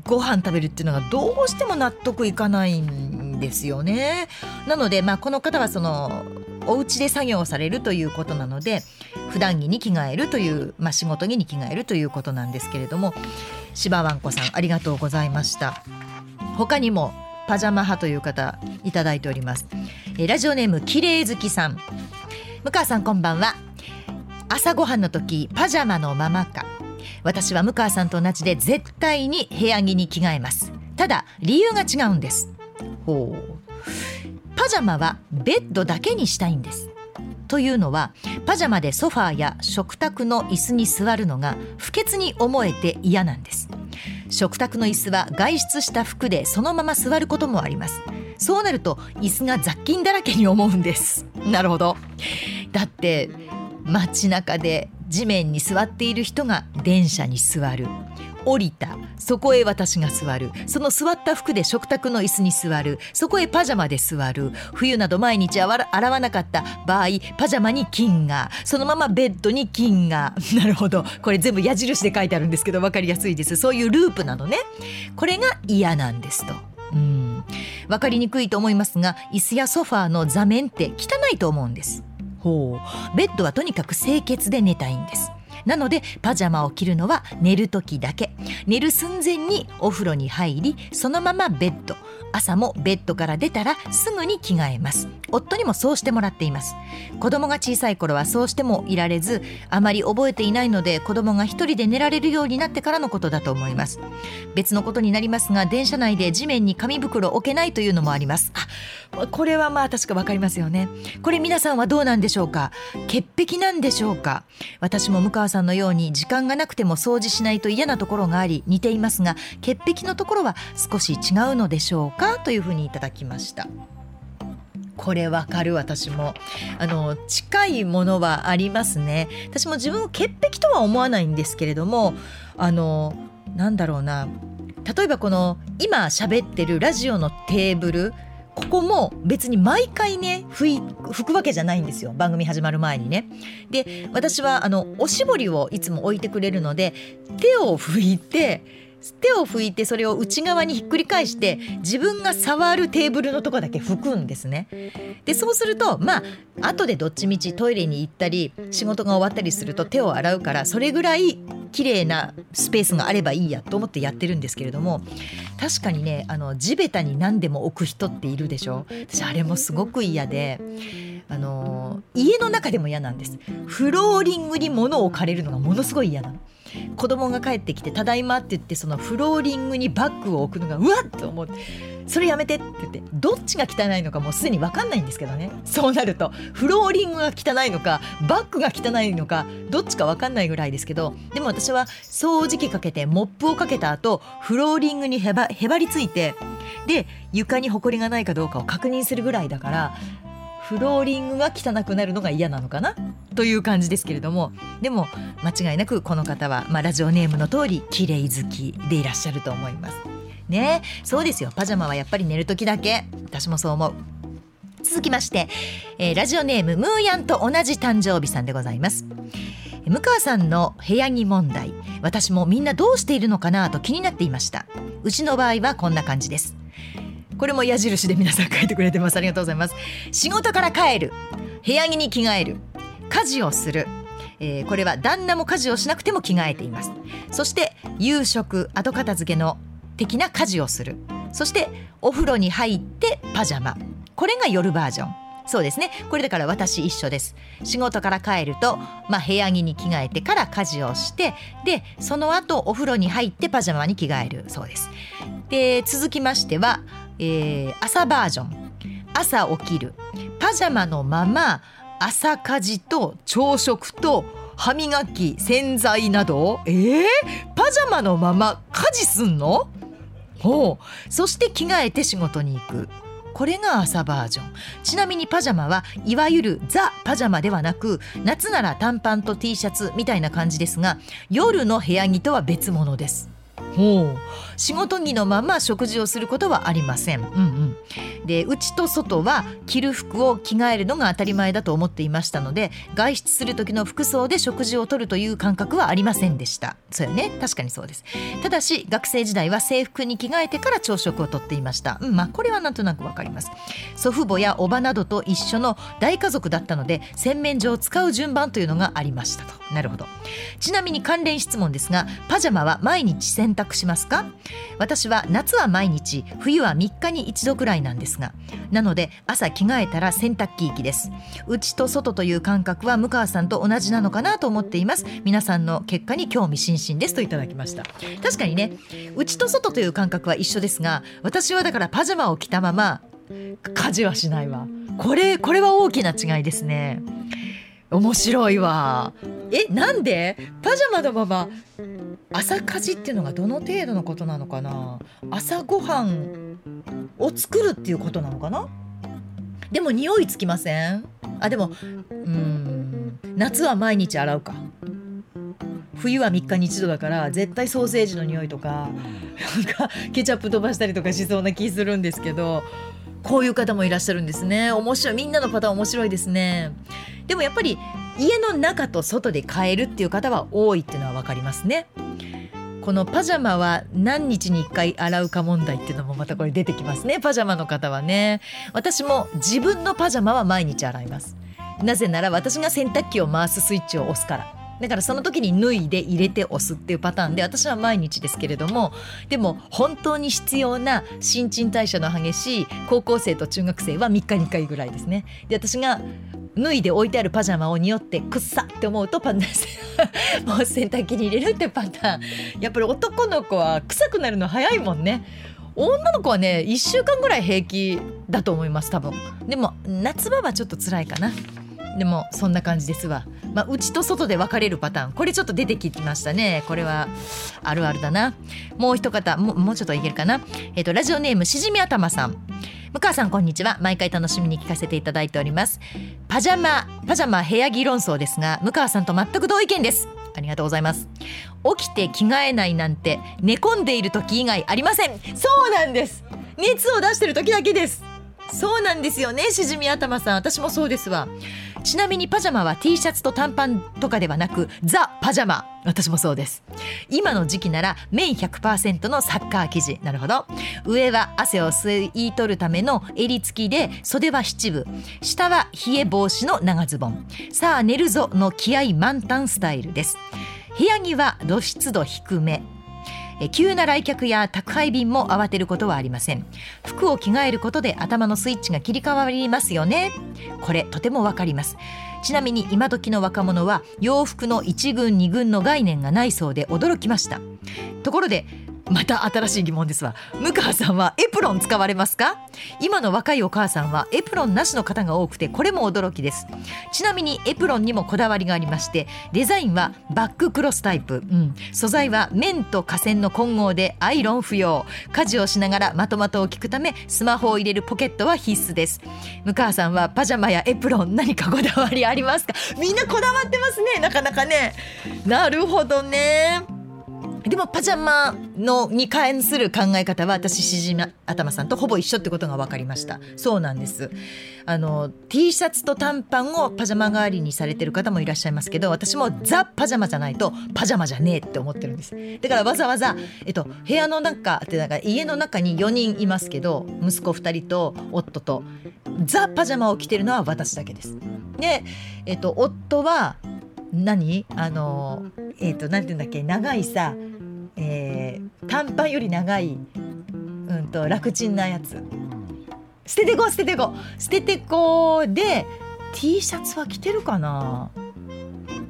ご飯食べるっていうのがどうしても納得いかないんですよね。なので、まあ、この方はそのお家で作業をされるということなので普段着に着替えるという、まあ、仕事着に着替えるということなんですけれども、しばわんこさんありがとうございました。他にもパジャマ派という方いただいております。えラジオネームきれい好きさん、向川さんこんばんは。朝ごはんの時パジャマのままか。私は向川さんと同じで絶対に部屋着に着替えます。ただ理由が違うんです。ほう、パジャマはベッドだけにしたいんです。というのはパジャマでソファーや食卓の椅子に座るのが不潔に思えて嫌なんです。食卓の椅子は外出した服でそのまま座ることもあります。そうなると椅子が雑菌だらけに思うんです。なるほど。だって街中で地面に座っている人が電車に座る、降りた、そこへ私が座る、その座った服で食卓の椅子に座る、そこへパジャマで座る、冬など毎日洗わなかった場合パジャマに菌が、そのままベッドに菌が。なるほど、これ全部矢印で書いてあるんですけど分かりやすいです。そういうループなのね。これが嫌なんですと。うん、分かりにくいと思いますが、椅子やソファーの座面って汚いと思うんです。ほう、ベッドはとにかく清潔で寝たいんです。なのでパジャマを着るのは寝る時だけ、寝る寸前にお風呂に入り、そのままベッド、朝もベッドから出たらすぐに着替えます。夫にもそうしてもらっています。子供が小さい頃はそうしてもいられず、あまり覚えていないので、子供が一人で寝られるようになってからのことだと思います。別のことになりますが、電車内で地面に紙袋を置けないというのもあります。あ、これはまあ確か分かりますよね。これ皆さんはどうなんでしょうか。潔癖なんでしょうか。私も向川さんのように時間がなくても掃除しないと嫌なところがあり似ていますが、潔癖のところは少し違うのでしょうか、というふうにいただきました。これわかる。私もあの近いものはありますね。私も自分を潔癖とは思わないんですけれども、あのなんだろうな、例えばこの今喋ってるラジオのテーブル、ここも別に毎回ね拭い拭くわけじゃないんですよ、番組始まる前にね。で、私はあのおしぼりをいつも置いてくれるので、手を拭いて手を拭いてそれを内側にひっくり返して、自分が触るテーブルのとこだけ拭くんですね。で、そうするとまあ後でどっちみちトイレに行ったり仕事が終わったりすると手を洗うから、それぐらい綺麗なスペースがあればいいやと思ってやってるんですけれども、確かにね、あの地べたに何でも置く人っているでしょ。私あれもすごく嫌で、あの家の中でも嫌なんです。フローリングに物を置かれるのがものすごい嫌なの。子供が帰ってきてただいまって言って、そのフローリングにバッグを置くのがうわっと思って、それやめてって言って、どっちが汚いのかもうすでに分かんないんですけどね。そうなるとフローリングが汚いのかバッグが汚いのかどっちか分かんないぐらいですけど、でも私は掃除機かけてモップをかけた後、フローリングにへば、へばりついて、で床に埃がないかどうかを確認するぐらいだから、フローリングが汚くなるのが嫌なのかなという感じですけれども、でも間違いなくこの方は、まあ、ラジオネームの通り綺麗好きでいらっしゃると思いますね。そうですよ、パジャマはやっぱり寝る時だけ。私もそう思う。続きまして、えー、ラジオネームムーヤンと同じ誕生日さんでございます。向川さんの部屋着問題、私もみんなどうしているのかなと気になっていました。うちの場合はこんな感じです。これも矢印で皆さん書いてくれてます。ありがとうございます。仕事から帰る、部屋着に着替える、家事をする、えー、これは旦那も家事をしなくても着替えています。そして夕食、後片付けの的な家事をする、そしてお風呂に入ってパジャマ、これが夜バージョン。そうですね、これだから私一緒です。仕事から帰ると、まあ、部屋着に着替えてから家事をして、でその後お風呂に入ってパジャマに着替えるそうです。で続きましては、えー、朝バージョン。朝起きる、パジャマのまま朝家事と朝食と歯磨き、洗剤など、えー、パジャマのまま家事すんの？ほう。そして着替えて仕事に行く、これが朝バージョン。ちなみにパジャマはいわゆるザ・パジャマではなく、夏なら短パンと T シャツみたいな感じですが、夜の部屋着とは別物です。ほう。仕事着のまま食事をすることはありません。うんうん、でうちと外は着る服を着替えるのが当たり前だと思っていましたので、外出する時の服装で食事をとるという感覚はありませんでした。そうよね、確かにそうです。ただし学生時代は制服に着替えてから朝食をとっていました。うん、まあ、これはなんとなくわかります。祖父母やおばなどと一緒の大家族だったので、洗面所を使う順番というのがありましたと。なるほど。ちなみに関連質問ですが、パジャマは毎日洗濯しますか？私は夏は毎日、冬はみっかにいちどくらいなんですが、なので朝着替えたら洗濯機行きです。うちと外という感覚は向川さんと同じなのかなと思っています。皆さんの結果に興味津々です、といただきました。確かにね、うちと外という感覚は一緒ですが、私はだからパジャマを着たまま家事はしないわ。これ、これは大きな違いですね。面白いわ。え、なんでパジャマのまま朝家事っていうのがどの程度のことなのかな。朝ごはんを作るっていうことなのかな。でも匂いつきません？あ、でもうーん夏は毎日洗うか。冬はみっかにいちどだから絶対ソーセージの匂いとかなんかケチャップ飛ばしたりとかしそうな気するんですけど、こういう方もいらっしゃるんですね。面白い、みんなのパターン面白いですね。でもやっぱり家の中と外で変えるっていう方は多いっていうのは分かりますね。このパジャマは何日にいっかい洗うか問題っていうのもまたこれ出てきますね。パジャマの方はね、私も自分のパジャマは毎日洗います。なぜなら私が洗濯機を回すスイッチを押すから。だからその時に脱いで入れて押すっていうパターンで、私は毎日ですけれども、でも本当に必要な新陳代謝の激しい高校生と中学生はみっかにいっかいぐらいですね。で、私が脱いで置いてあるパジャマを匂ってくっさって思うとパンダスもう洗濯機に入れるってパターン。やっぱり男の子は臭くなるの早いもんね。女の子はねいっしゅうかんぐらい平気だと思います多分。でも夏場はちょっと辛いかな。でもそんな感じですわ。まあ、内と外で分かれるパターン、これちょっと出てきましたね。これはあるあるだな。もう一方 も, もうちょっといけるかな、えー、とラジオネームしじみあたまさん。向川さんこんにちは。毎回楽しみに聞かせていただいております。パジャマパジャマ部屋着論争ですが、向川さんと全く同意見です。ありがとうございます。起きて着替えないなんて寝込んでいる時以外ありません。そうなんです。熱を出してる時だけです。そうなんですよね、しじみ頭さん。私もそうですわ。ちなみにパジャマは T シャツと短パンとかではなく、ザ・パジャマ。私もそうです。今の時期なら綿 ひゃくパーセント のサッカー生地。なるほど。上は汗を吸い取るための襟付きで、袖は七分、下は冷え防止の長ズボン。さあ寝るぞの気合満タンスタイルです。部屋着は露出度低め。急な来客や宅配便も慌てることはありません。服を着替えることで頭のスイッチが切り替わりますよね。これとてもわかります。ちなみに今時の若者は洋服のいち軍に軍の概念がないそうで驚きました。ところでまた新しい疑問ですわ。向川さんはエプロン使われますか？今の若いお母さんはエプロンなしの方が多くて、これも驚きです。ちなみにエプロンにもこだわりがありまして、デザインはバッククロスタイプ、うん、素材は綿と化繊の混合でアイロン不要。家事をしながらまとまとを聞くためスマホを入れるポケットは必須です。向川さんはパジャマやエプロン何かこだわりありますか？みんなこだわってますね。なかなかね。なるほどね。でもパジャマのに関する考え方は私しじみ頭さんとほぼ一緒ってことが分かりました。そうなんです。あの T シャツと短パンをパジャマ代わりにされてる方もいらっしゃいますけど、私もザ・パジャマじゃないとパジャマじゃねえって思ってるんです。だからわざわざ、えっと、部屋の中ってなんか家の中によにんいますけど、息子ふたりと夫とザ・パジャマを着てるのは私だけです。で、えっと、夫は何あのえっとなんていうんだっけ、長いさえー、短パンより長い、うん、と楽ちんなやつ、捨ててこ捨ててこ捨ててこで T シャツは着てるかな。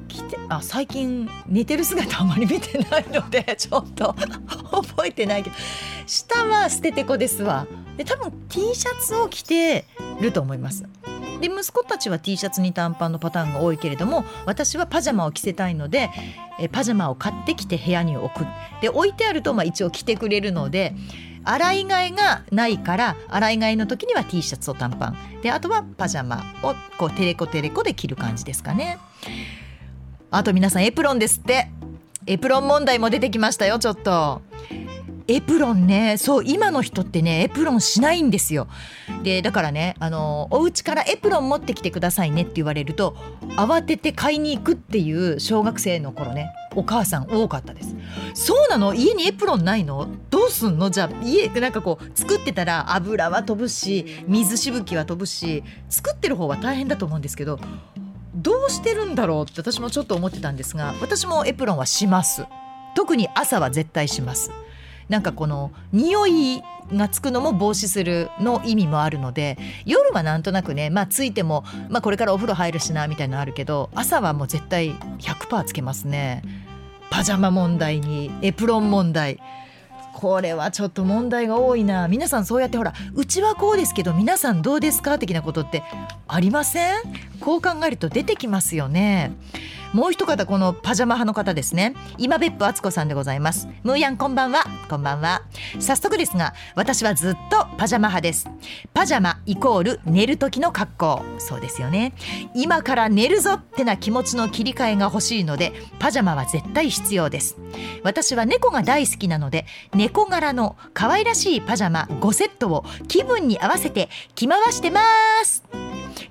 着てあ最近寝てる姿あまり見てないのでちょっと覚えてないけど、下は捨ててこですわ。で多分 T シャツを着てると思います。で息子たちは T シャツに短パンのパターンが多いけれども、私はパジャマを着せたいのでえパジャマを買ってきて部屋に置く。で置いてあるとまあ一応着てくれるので、洗い替えがないから、洗い替えの時には T シャツと短パンで、あとはパジャマをこうテレコテレコで着る感じですかね。あと皆さんエプロンですって。エプロン問題も出てきましたよ。ちょっとエプロンね、そう今の人ってねエプロンしないんですよ。でだからね、あのお家からエプロン持ってきてくださいねって言われると慌てて買いに行くっていう小学生の頃ね、お母さん多かったです。そうなの？家にエプロンないの？どうすんの？じゃあ家なんかこう作ってたら油は飛ぶし水しぶきは飛ぶし、作ってる方は大変だと思うんですけど、どうしてるんだろうって私もちょっと思ってたんですが、私もエプロンはします。特に朝は絶対します。なんかこの匂いがつくのも防止するの意味もあるので、夜はなんとなくね、まあついても、まあ、これからお風呂入るしなみたいなのあるけど、朝はもう絶対 ひゃくパーセント つけますね。パジャマ問題にエプロン問題、これはちょっと問題が多いな。皆さんそうやってほら、うちはこうですけど皆さんどうですか的なことってありません？こう考えると出てきますよね。もう一方、このパジャマ派の方ですね、今別府敦子さんでございます。ムーヤンこんばんは。こんばんは。早速ですが、私はずっとパジャマ派です。パジャマイコール寝る時の格好。そうですよね。今から寝るぞってな気持ちの切り替えが欲しいので、パジャマは絶対必要です。私は猫が大好きなので、猫柄の可愛らしいパジャマごセットを気分に合わせて着回してます。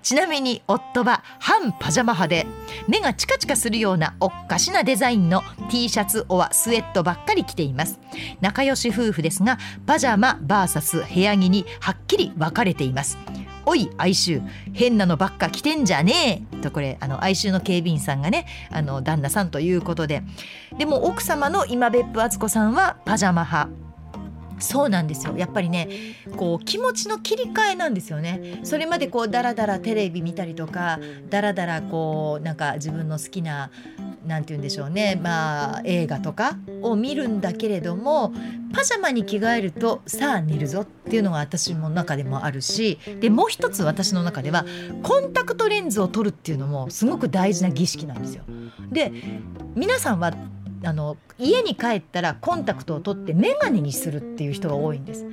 ちなみに夫は半パジャマ派で、目がチカチカするようなおっかしなデザインの T シャツおはスウェットばっかり着ています。仲良し夫婦ですが、パジャマ ブイエス 部屋着にはっきり分かれています。おい哀愁、変なのばっか着てんじゃねえと、これあの哀愁の警備員さんがね、あの旦那さんということで、でも奥様の今別府敦子さんはパジャマ派。そうなんですよ。やっぱりね、こう気持ちの切り替えなんですよね。それまでこうだらだらテレビ見たりとか、だらだらこうなんか自分の好きな、なんて言うんでしょうね、まあ映画とかを見るんだけれども、パジャマに着替えるとさあ寝るぞっていうのが私の中でもあるし、でもう一つ私の中ではコンタクトレンズを取るっていうのもすごく大事な儀式なんですよ。で、皆さんはあの家に帰ったらコンタクトを取ってメガネにするっていう人が多いんです。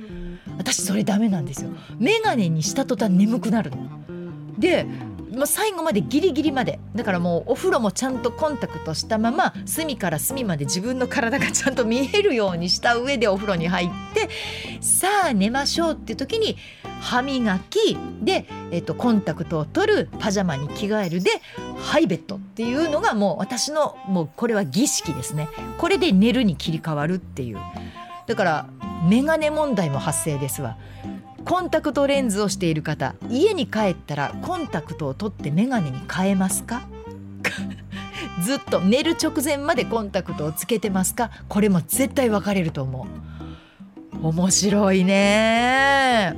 私それダメなんですよ。メガネにした途端眠くなるので、まあ、最後までギリギリまでだから、もうお風呂もちゃんとコンタクトしたまま、隅から隅まで自分の体がちゃんと見えるようにした上でお風呂に入って、さあ寝ましょうっていう時に歯磨きで、えっと、コンタクトを取る、パジャマに着替えるでハイベッドっていうのがもう私の、もうこれは儀式ですね。これで寝るに切り替わるっていう。だからメガネ問題も発生ですわ。コンタクトレンズをしている方、家に帰ったらコンタクトを取ってメガネに変えますかずっと寝る直前までコンタクトをつけてますか。これも絶対分かれると思う。面白いね。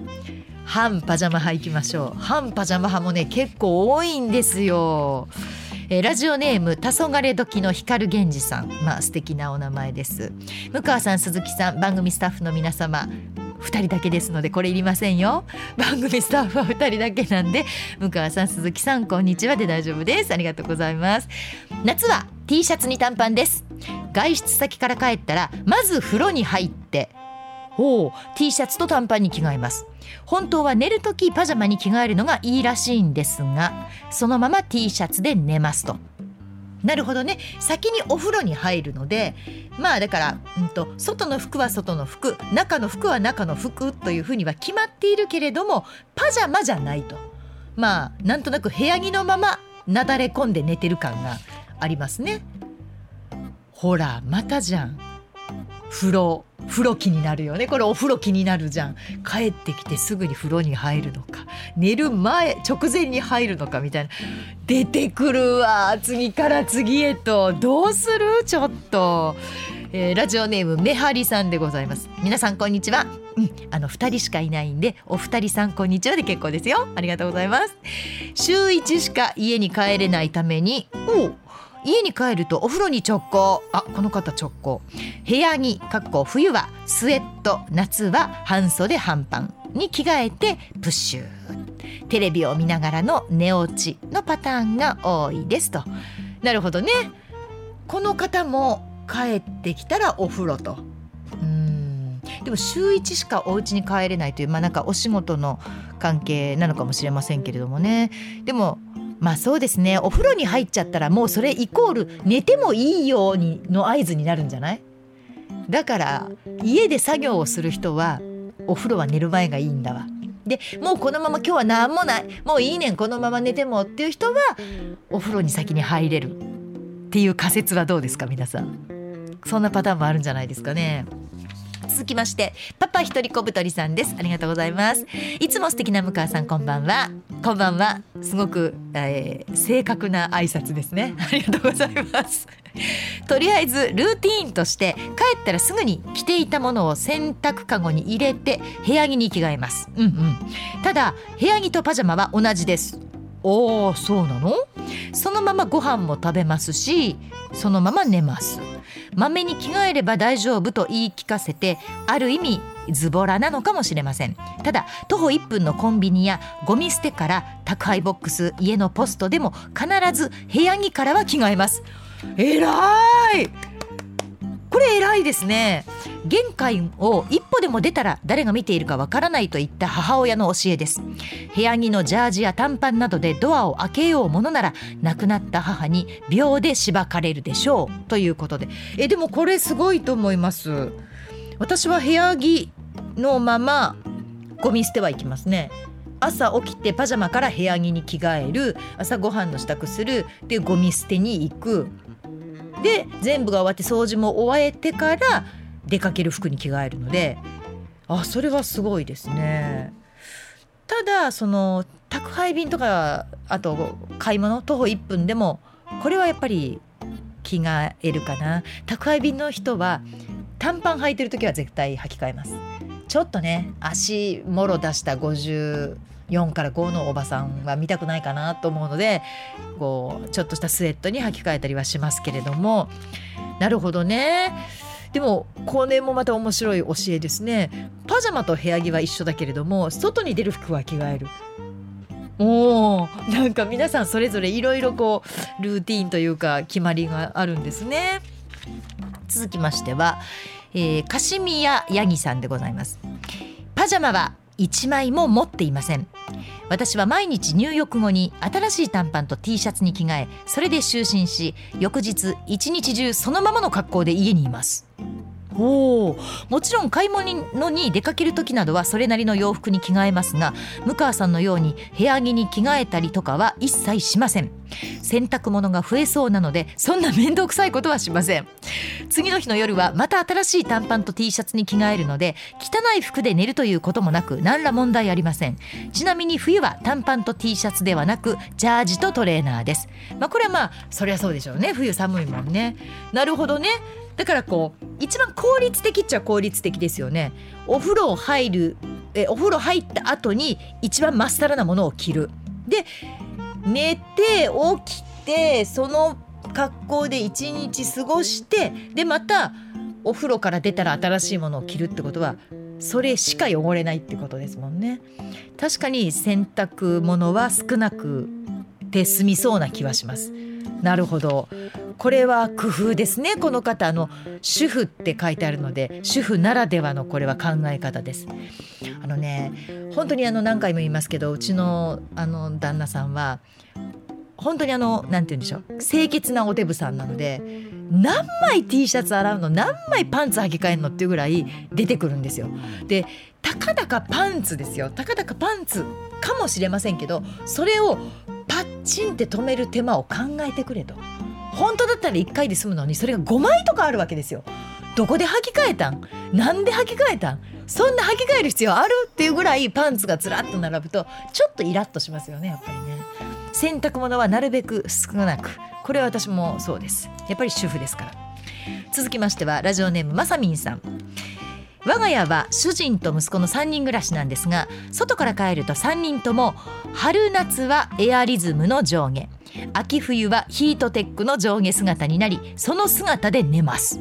半パジャマ派いきましょう。半パジャマ派もね、結構多いんですよ。えー、ラジオネーム黄昏時の光源氏さん、まあ素敵なお名前です。向川さん、鈴木さん、番組スタッフの皆様、ふたりだけですのでこれいりませんよ。番組スタッフはふたりだけなんで、向川さん、鈴木さん、こんにちはで大丈夫です。ありがとうございます。夏は T シャツに短パンです。外出先から帰ったらまず風呂に入って、お T シャツと短パンに着替えます。本当は寝るときパジャマに着替えるのがいいらしいんですが、そのまま T シャツで寝ますと。なるほどね。先にお風呂に入るので、まあだから、うんと、外の服は外の服、中の服は中の服というふうには決まっているけれども、パジャマじゃないと、まあなんとなく部屋着のままなだれ込んで寝てる感がありますね。ほらまたじゃん。風呂風呂気になるよね。これお風呂気になるじゃん。帰ってきてすぐに風呂に入るのか、寝る前直前に入るのかみたいな、出てくるわ、次から次へと。どうするちょっと、えー、ラジオネームめはりさんでございます。皆さんこんにちは、うん、あのふたりしかいないんで、お二人さんこんにちはで結構ですよ。ありがとうございます。週いちしか家に帰れないために、おう家に帰るとお風呂に直行。あ、この方直行。部屋着、かっこ冬はスウェット、夏は半袖半パンに着替えてプッシュ。テレビを見ながらの寝落ちのパターンが多いですと。なるほどね。この方も帰ってきたらお風呂と。うーん。でも週いちしかお家に帰れないという、まあなんかお仕事の関係なのかもしれませんけれどもね。でもまあそうですね。お風呂に入っちゃったらもうそれイコール寝てもいいようにの合図になるんじゃない？だから家で作業をする人はお風呂は寝る前がいいんだわ。でもうこのまま今日はなんもない、もういいねんこのまま寝てもっていう人はお風呂に先に入れるっていう仮説はどうですか皆さん。そんなパターンもあるんじゃないですかね。続きましてパパひとりこぶとりさんです。ありがとうございます。いつも素敵な向川さん、こんばんは。こんばんは。すごく、えー、正確な挨拶ですね。ありがとうございますとりあえずルーティーンとして帰ったらすぐに着ていたものを洗濯かごに入れて部屋着に着替えます。うんうん。ただ部屋着とパジャマは同じです。おー、そうなの？そのままご飯も食べますし、そのまま寝ます。まめに着替えれば大丈夫と言い聞かせて、ある意味ズボラなのかもしれません。ただ徒歩いっぷんのコンビニやゴミ捨てから宅配ボックス、家のポストでも必ず部屋着からは着替えます。えらい、これ偉いですね。限界を一歩でも出たら誰が見ているかわからないといった母親の教えです。部屋着のジャージや短パンなどでドアを開けようものなら、亡くなった母に秒でしばかれるでしょうということで、えでもこれすごいと思います。私は部屋着のままゴミ捨ては行きますね。朝起きてパジャマから部屋着に着替える、朝ごはんの支度する、でゴミ捨てに行く、で全部が終わって掃除も終えてから出かける服に着替えるので、あ、それはすごいですね。ただその宅配便とか、あと買い物、徒歩いっぷんでもこれはやっぱり着替えるかな。宅配便の人は短パン履いてるときは絶対履き替えます。ちょっとね、足もろ出したごじゅうよんからごのおばさんは見たくないかなと思うので、こうちょっとしたスウェットに履き替えたりはしますけれども。なるほどね。でもこれもまた面白い教えですね。パジャマと部屋着は一緒だけれども、外に出る服は着替える。おー、なんか皆さんそれぞれいろいろこうルーティーンというか決まりがあるんですね。続きましては、えー、カシミヤヤギさんでございます。パジャマはいちまいも持っていません。私は毎日入浴後に新しい短パンと T シャツに着替え、それで就寝し、翌日一日中そのままの格好で家にいます。おー、もちろん買い物に出かける時などはそれなりの洋服に着替えますが、向川さんのように部屋着に着替えたりとかは一切しません。洗濯物が増えそうなのでそんな面倒くさいことはしません。次の日の夜はまた新しい短パンと T シャツに着替えるので、汚い服で寝るということもなく何ら問題ありません。ちなみに冬は短パンと T シャツではなくジャージとトレーナーです。まあ、これはまあそりゃそうでしょうね。冬寒いもんね。なるほどね。だからこう一番効率的っちゃ効率的ですよね。お風呂入るえお風呂入った後に一番まっさらなものを着る。で寝て起きてその格好で一日過ごして、でまたお風呂から出たら新しいものを着るってことはそれしか汚れないってことですもんね。確かに洗濯物は少なくて済みそうな気はします。なるほど、これは工夫ですね。この方、あの主婦って書いてあるので、主婦ならではのこれは考え方です。あのね、本当にあの何回も言いますけど、うちのあの旦那さんは本当にあのなんて言うんでしょう、清潔なおデブさんなので、何枚 T シャツ洗うの、何枚パンツ履き替えるのっていうぐらい出てくるんですよ。で、たかだかパンツですよ。たかだかパンツかもしれませんけど、それをパッチンって止める手間を考えてくれと。本当だったらいっかいで済むのに、それがごまいとかあるわけですよ。どこで履き替えたん、なんで履き替えたん、そんな履き替える必要あるっていうぐらいパンツがずらっと並ぶとちょっとイラッとしますよね、やっぱりね。洗濯物はなるべく少なく、これは私もそうです。やっぱり主婦ですから。続きましてはラジオネームまさみんさん。我が家は主人と息子のさんにん暮らしなんですが、外から帰るとさんにんとも春夏はエアリズムの上下、秋冬はヒートテックの上下姿になり、その姿で寝ます。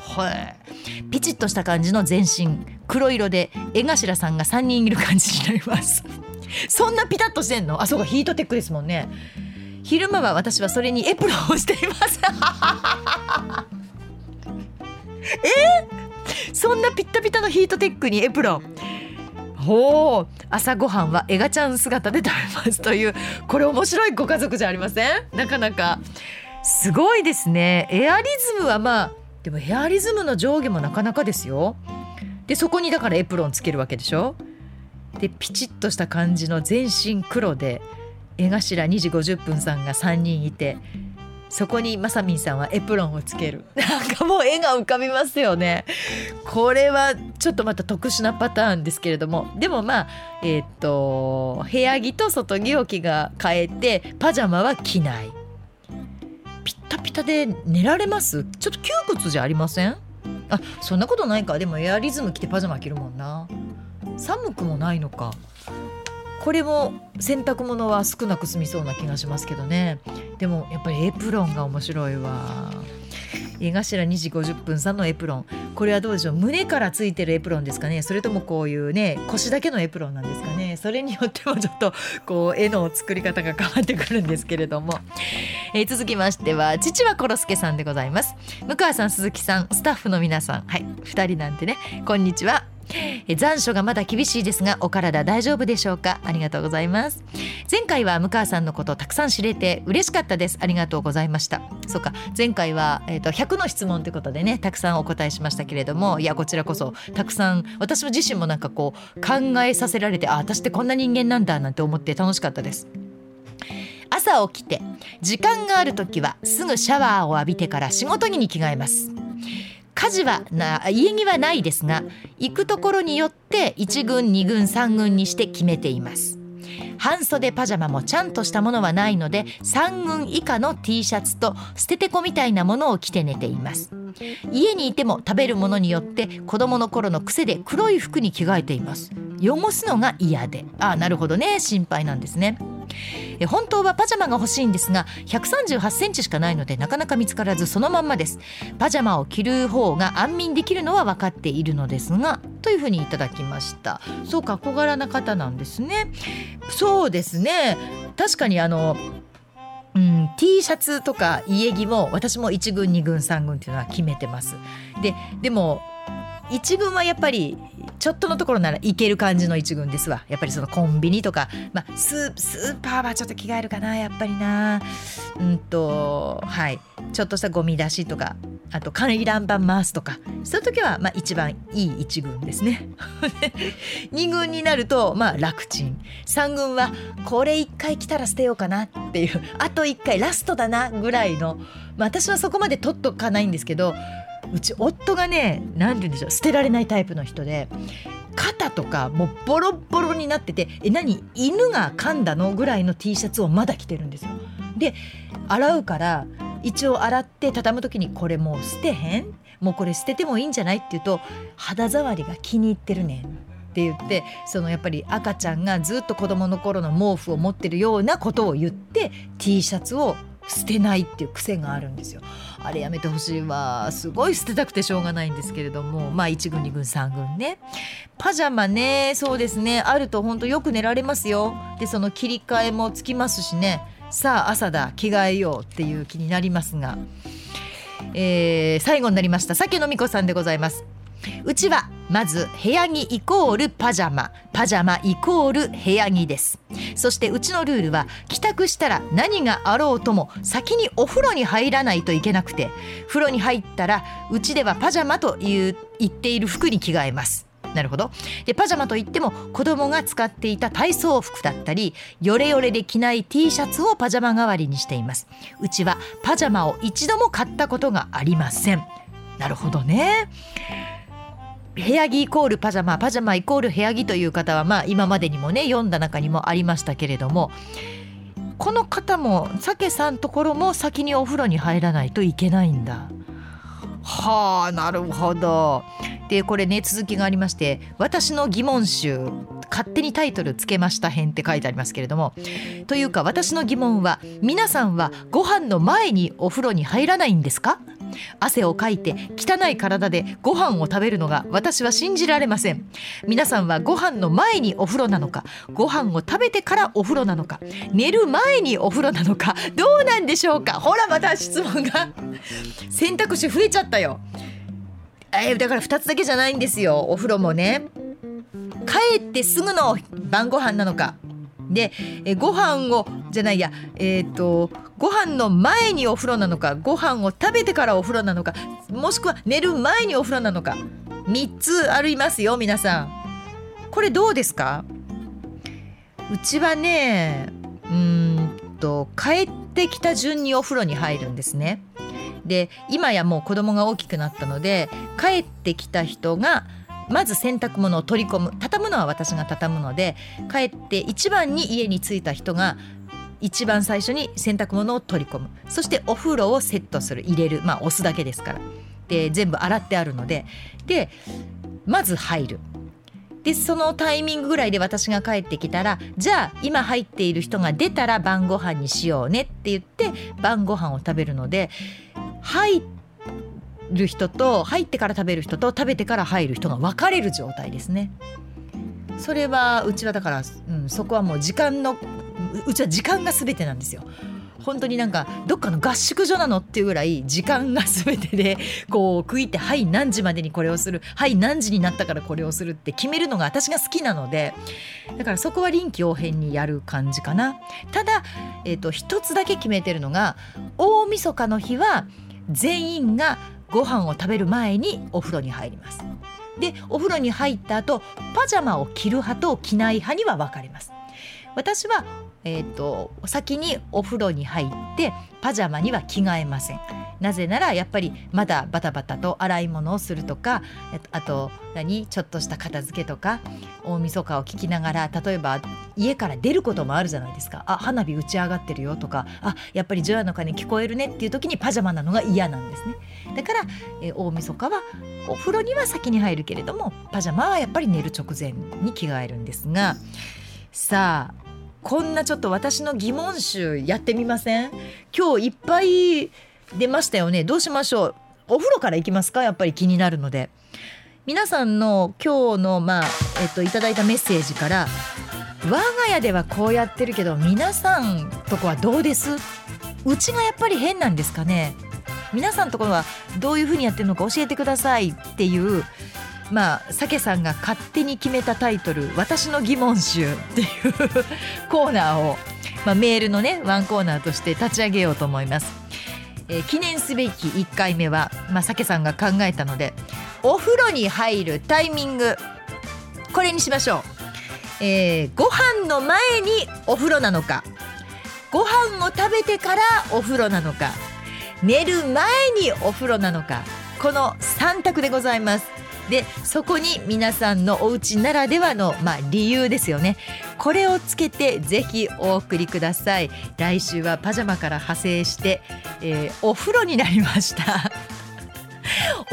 はい、ピチッとした感じの全身黒色で、江頭さんがさんにんいる感じになります。そんなピタッとしてんの？あ、そうか、ヒートテックですもんね。昼間は私はそれにエプロンをしています。えーそんなピッタピタのヒートテックにエプロン。ほう、朝ごはんはエガちゃん姿で食べますという、これ面白いご家族じゃありません？なかなかすごいですね。エアリズムはまあでもエアリズムの上下もなかなかですよ。でそこにだからエプロンつけるわけでしょ。でピチッとした感じの全身黒で、江頭にじごじゅっぷんさんがさんにんいて、そこにまさみんさんはエプロンをつける。なんかもう絵が浮かびますよね。これはちょっとまた特殊なパターンですけれども、でもまあえっと部屋着と外着を着が変えて、パジャマは着ない。ピッタピタで寝られます？ちょっと窮屈じゃありません？あ、そんなことないか。でもエアリズム着てパジャマ着るもんな。寒くもないのか。これも洗濯物は少なく済みそうな気がしますけどね。でもやっぱりエプロンが面白いわ。井頭にじごじゅっぷんさんのエプロン、これはどうでしょう、胸からついてるエプロンですかね、それともこういうね腰だけのエプロンなんですかね。それによってもちょっとこう絵の作り方が変わってくるんですけれども、えー、続きましては父はコロスケさんでございます。向川さん、鈴木さん、スタッフの皆さん、はい、ふたりなんてね、こんにちは。残暑がまだ厳しいですがお体大丈夫でしょうか。ありがとうございます。前回は向川さんのことをたくさん知れて嬉しかったです。ありがとうございました。そうか、前回は、えー、とひゃくの質問ということでね、たくさんお答えしましたけれども、いやこちらこそたくさん私自身もなんかこう考えさせられて、あ、私ってこんな人間なんだなんて思って楽しかったです。朝起きて時間があるときはすぐシャワーを浴びてから仕事着に着替えます。家事はな家にはないですが、行くところによっていち軍に軍さん軍にして決めています。半袖パジャマもちゃんとしたものはないのでさん軍以下の T シャツと捨ててこみたいなものを着て寝ています。家にいても食べるものによって子供の頃の癖で黒い服に着替えています。汚すのが嫌で、あ、なるほどね、心配なんですね。え本当はパジャマが欲しいんですがひゃくさんじゅうはちセンチしかないのでなかなか見つからずそのまんまです。パジャマを着る方が安眠できるのは分かっているのですが、というふうにいただきました。そうか、小柄な方なんですね。そうですね、確かにあのうん、T シャツとか家着も私もいち軍に軍さん軍っていうのは決めてます。 で, でもいち軍はやっぱりちょっとのところならいける感じのいち軍ですわ。やっぱりそのコンビニとか、まあ、ス, スーパーはちょっと着替えるかな、やっぱりな、うんとはい、ちょっとしたゴミ出しとか、あと回覧板回すとか、そういう時はまあ一番いいいち軍ですね。に軍になるとまあ楽ちん、さん軍はこれいっかい着たら捨てようかなっていう、あといっかいラストだなぐらいの、まあ、私はそこまで取っとかないんですけど、うち夫がね、なんて言うんでしょう、捨てられないタイプの人で、肩とかもうボロボロになってて、え、何犬が噛んだのぐらいの T シャツをまだ着てるんですよ。で洗うから、一応洗って畳む時にこれもう捨てへん、もうこれ捨ててもいいんじゃないって言うと、肌触りが気に入ってるねんって言って、そのやっぱり赤ちゃんがずっと子供の頃の毛布を持ってるようなことを言って T シャツを捨てないっていう癖があるんですよ。あれやめてほしいわ。すごい捨てたくてしょうがないんですけれども、まあいち軍に軍さん軍ね。パジャマね、そうですね、あると本当よく寝られますよ。でその切り替えもつきますしね、さあ朝だ着替えようっていう気になりますが、えー、最後になりました。酒飲み子さんでございます。うちはまず部屋着イコールパジャマ、パジャマイコール部屋着です。そしてうちのルールは帰宅したら何があろうとも先にお風呂に入らないといけなくて、風呂に入ったらうちではパジャマという言っている服に着替えます。なるほど。でパジャマといっても子供が使っていた体操服だったり、ヨレヨレで着ない T シャツをパジャマ代わりにしています。うちはパジャマを一度も買ったことがありません。なるほどね。部屋着イコールパジャマ、パジャマイコール部屋着という方は、まあ今までにもね読んだ中にもありましたけれども、この方もサケさんところも先にお風呂に入らないといけないんだ。はあ、なるほど。でこれね、続きがありまして、私の疑問集、勝手にタイトルつけました編って書いてありますけれども、というか私の疑問は、皆さんはご飯の前にお風呂に入らないんですか？汗をかいて汚い体でご飯を食べるのが私は信じられません。皆さんはご飯の前にお風呂なのか、ご飯を食べてからお風呂なのか、寝る前にお風呂なのか、どうなんでしょうか。ほらまた質問が選択肢増えちゃったよ。えー、だからふたつだけじゃないんですよ。お風呂もね、帰ってすぐの晩ご飯なのか、でえご飯をじゃないや、えーと、ご飯の前にお風呂なのか、ご飯を食べてからお風呂なのか、もしくは寝る前にお風呂なのか、みっつありますよ皆さん。これどうですか？うちはね、うーんと帰ってきた順にお風呂に入るんですね。で今やもう子供が大きくなったので、帰ってきた人がまず洗濯物を取り込む、畳むのは私が畳むので、帰って一番に家に着いた人が一番最初に洗濯物を取り込む、そしてお風呂をセットする、入れる、まあ押すだけですから、で全部洗ってあるので、でまず入る。でそのタイミングぐらいで私が帰ってきたら、じゃあ今入っている人が出たら晩ご飯にしようねって言って晩ご飯を食べるので、入っる人と入ってから食べる人と食べてから入る人が分かれる状態ですね。それはうちはだから、うん、そこはもう時間のうちは時間が全てなんですよ。本当になんかどっかの合宿所なのっていうぐらい時間が全てで、こう区切って、はい何時までにこれをする、はい何時になったからこれをするって決めるのが私が好きなので、だからそこは臨機応変にやる感じかな。ただ、えーと、一つだけ決めてるのが、大晦日の日は全員がご飯を食べる前にお風呂に入ります。でお風呂に入った後、パジャマを着る派と着ない派には分かれます。私は、えーと、先にお風呂に入ってパジャマには着替えません。なぜならやっぱりまだバタバタと洗い物をするとか、あと何ちょっとした片付けとか、大晦日を聞きながら、例えば家から出ることもあるじゃないですか。あ、花火打ち上がってるよとか、あ、やっぱり除夜の鐘聞こえるねっていう時にパジャマなのが嫌なんですね。だから、えー、大晦日はお風呂には先に入るけれども、パジャマはやっぱり寝る直前に着替えるんですが、さあこんなちょっと私の疑問集やってみません？今日いっぱい出ましたよね。どうしましょう。お風呂からいきますか。やっぱり気になるので、皆さんの今日の、まあえっと、いただいたメッセージから、我が家ではこうやってるけど皆さんとこはどうです？うちがやっぱり変なんですかね。皆さんとこはどういうふうにやってるのか教えてくださいっていう、まあ、サケさんが勝手に決めたタイトル、私の疑問集っていうコーナーを、まあ、メールのねワンコーナーとして立ち上げようと思います。えー、記念すべきいっかいめは、まあ、サケさんが考えたので、お風呂に入るタイミング、これにしましょう。えー、ご飯の前にお風呂なのか、ご飯を食べてからお風呂なのか、寝る前にお風呂なのか、このさん択でございます。でそこに皆さんのお家ならではの、まあ、理由ですよね。これをつけてぜひお送りください。来週はパジャマから派生して、えー、お風呂になりました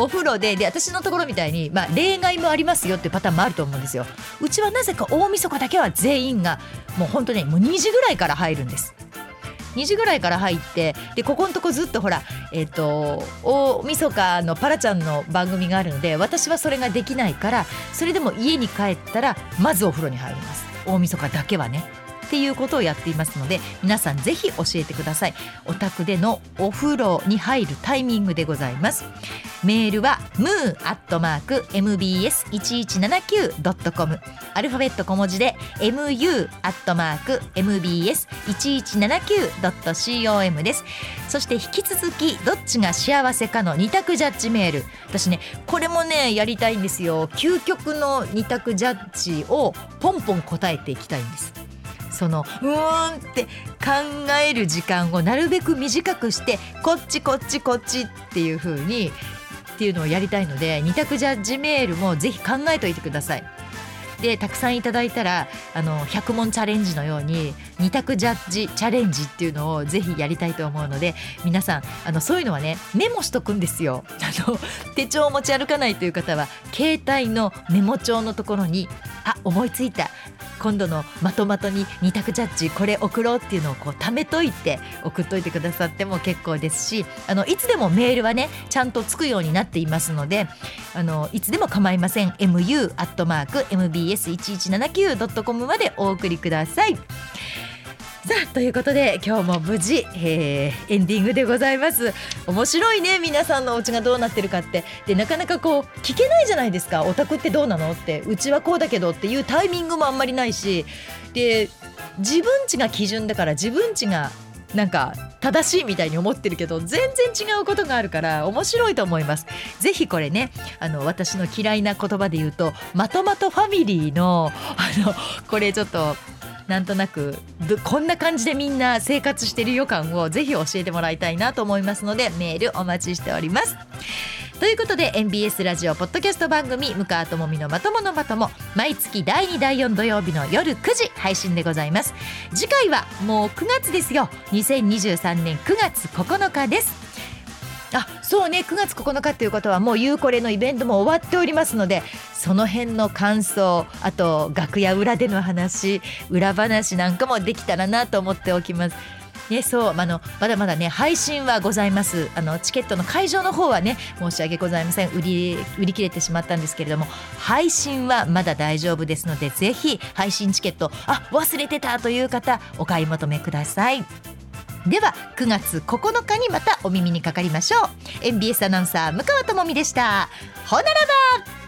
お風呂 で, で私のところみたいに、まあ、例外もありますよっていうパターンもあると思うんですよ。うちはなぜか大晦日だけは全員がもう本当にもうにじぐらいから入るんです。にじぐらいから入って、でここのとこずっとほら、えー、と大晦日のパラちゃんの番組があるので、私はそれができないから、それでも家に帰ったらまずお風呂に入ります。大晦日だけはねっていうことをやっていますので、皆さんぜひ教えてください。お宅でのお風呂に入るタイミングでございます。メールは エム エー エム ビー エス いちいちななきゅう ドット コム、 アルファベット小文字で エム ユー エム ビー エス いちいちななきゅう ドット コム です。そして引き続き、どっちが幸せかのに択ジャッジメール、私ねこれもねやりたいんですよ。究極のに択ジャッジをポンポン答えていきたいんです。そのうーんって考える時間をなるべく短くして、こっちこっちこっちっていう風にっていうのをやりたいので、に択ジャッジメールもぜひ考えておいてください。でたくさんいただいたら、あのひゃく問チャレンジのようにに択ジャッジチャレンジっていうのをぜひやりたいと思うので、皆さんあのそういうのはねメモしとくんですよ。あの手帳を持ち歩かないという方は、携帯のメモ帳のところに、あ思いついた、今度のまとまとにに択ジャッジこれ送ろうっていうのをこう貯めといて送っといてくださっても結構ですし、あのいつでもメールはねちゃんとつくようになっていますので、あのいつでも構いません。 エム ユー エム ビー エス いちいちななきゅう ドット コム までお送りください。さあということで、今日も無事、えー、エンディングでございます。面白いね、皆さんのお家がどうなってるかって。でなかなかこう聞けないじゃないですか。お宅ってどうなのって、うちはこうだけどっていうタイミングもあんまりないし、で自分家が基準だから、自分家がなんか正しいみたいに思ってるけど全然違うことがあるから面白いと思います。ぜひこれね、あの私の嫌いな言葉で言うと、まとまとファミリーの、あのこれちょっとなんとなくこんな感じでみんな生活してる予感をぜひ教えてもらいたいなと思いますので、メールお待ちしております。ということで エム ビー エス ラジオポッドキャスト番組、向川智美のまとものまとも、毎月だいにだいよん土曜日の夜くじ配信でございます。次回はもうくがつですよ。にせんにじゅうさんねんくがつここのかです。あ、そうね、くがつここのかということはもうゆうこれのイベントも終わっておりますので、その辺の感想、あと楽屋裏での話、裏話なんかもできたらなと思っておきます。ね、そうあのまだまだね配信はございます。あのチケットの会場の方はね申し訳ございません、売り売り切れてしまったんですけれども、配信はまだ大丈夫ですので、ぜひ配信チケットあ忘れてたという方お買い求めください。ではくがつここのかにまたお耳にかかりましょう。エムビーエス アナウンサー向川智美でした。ほならば。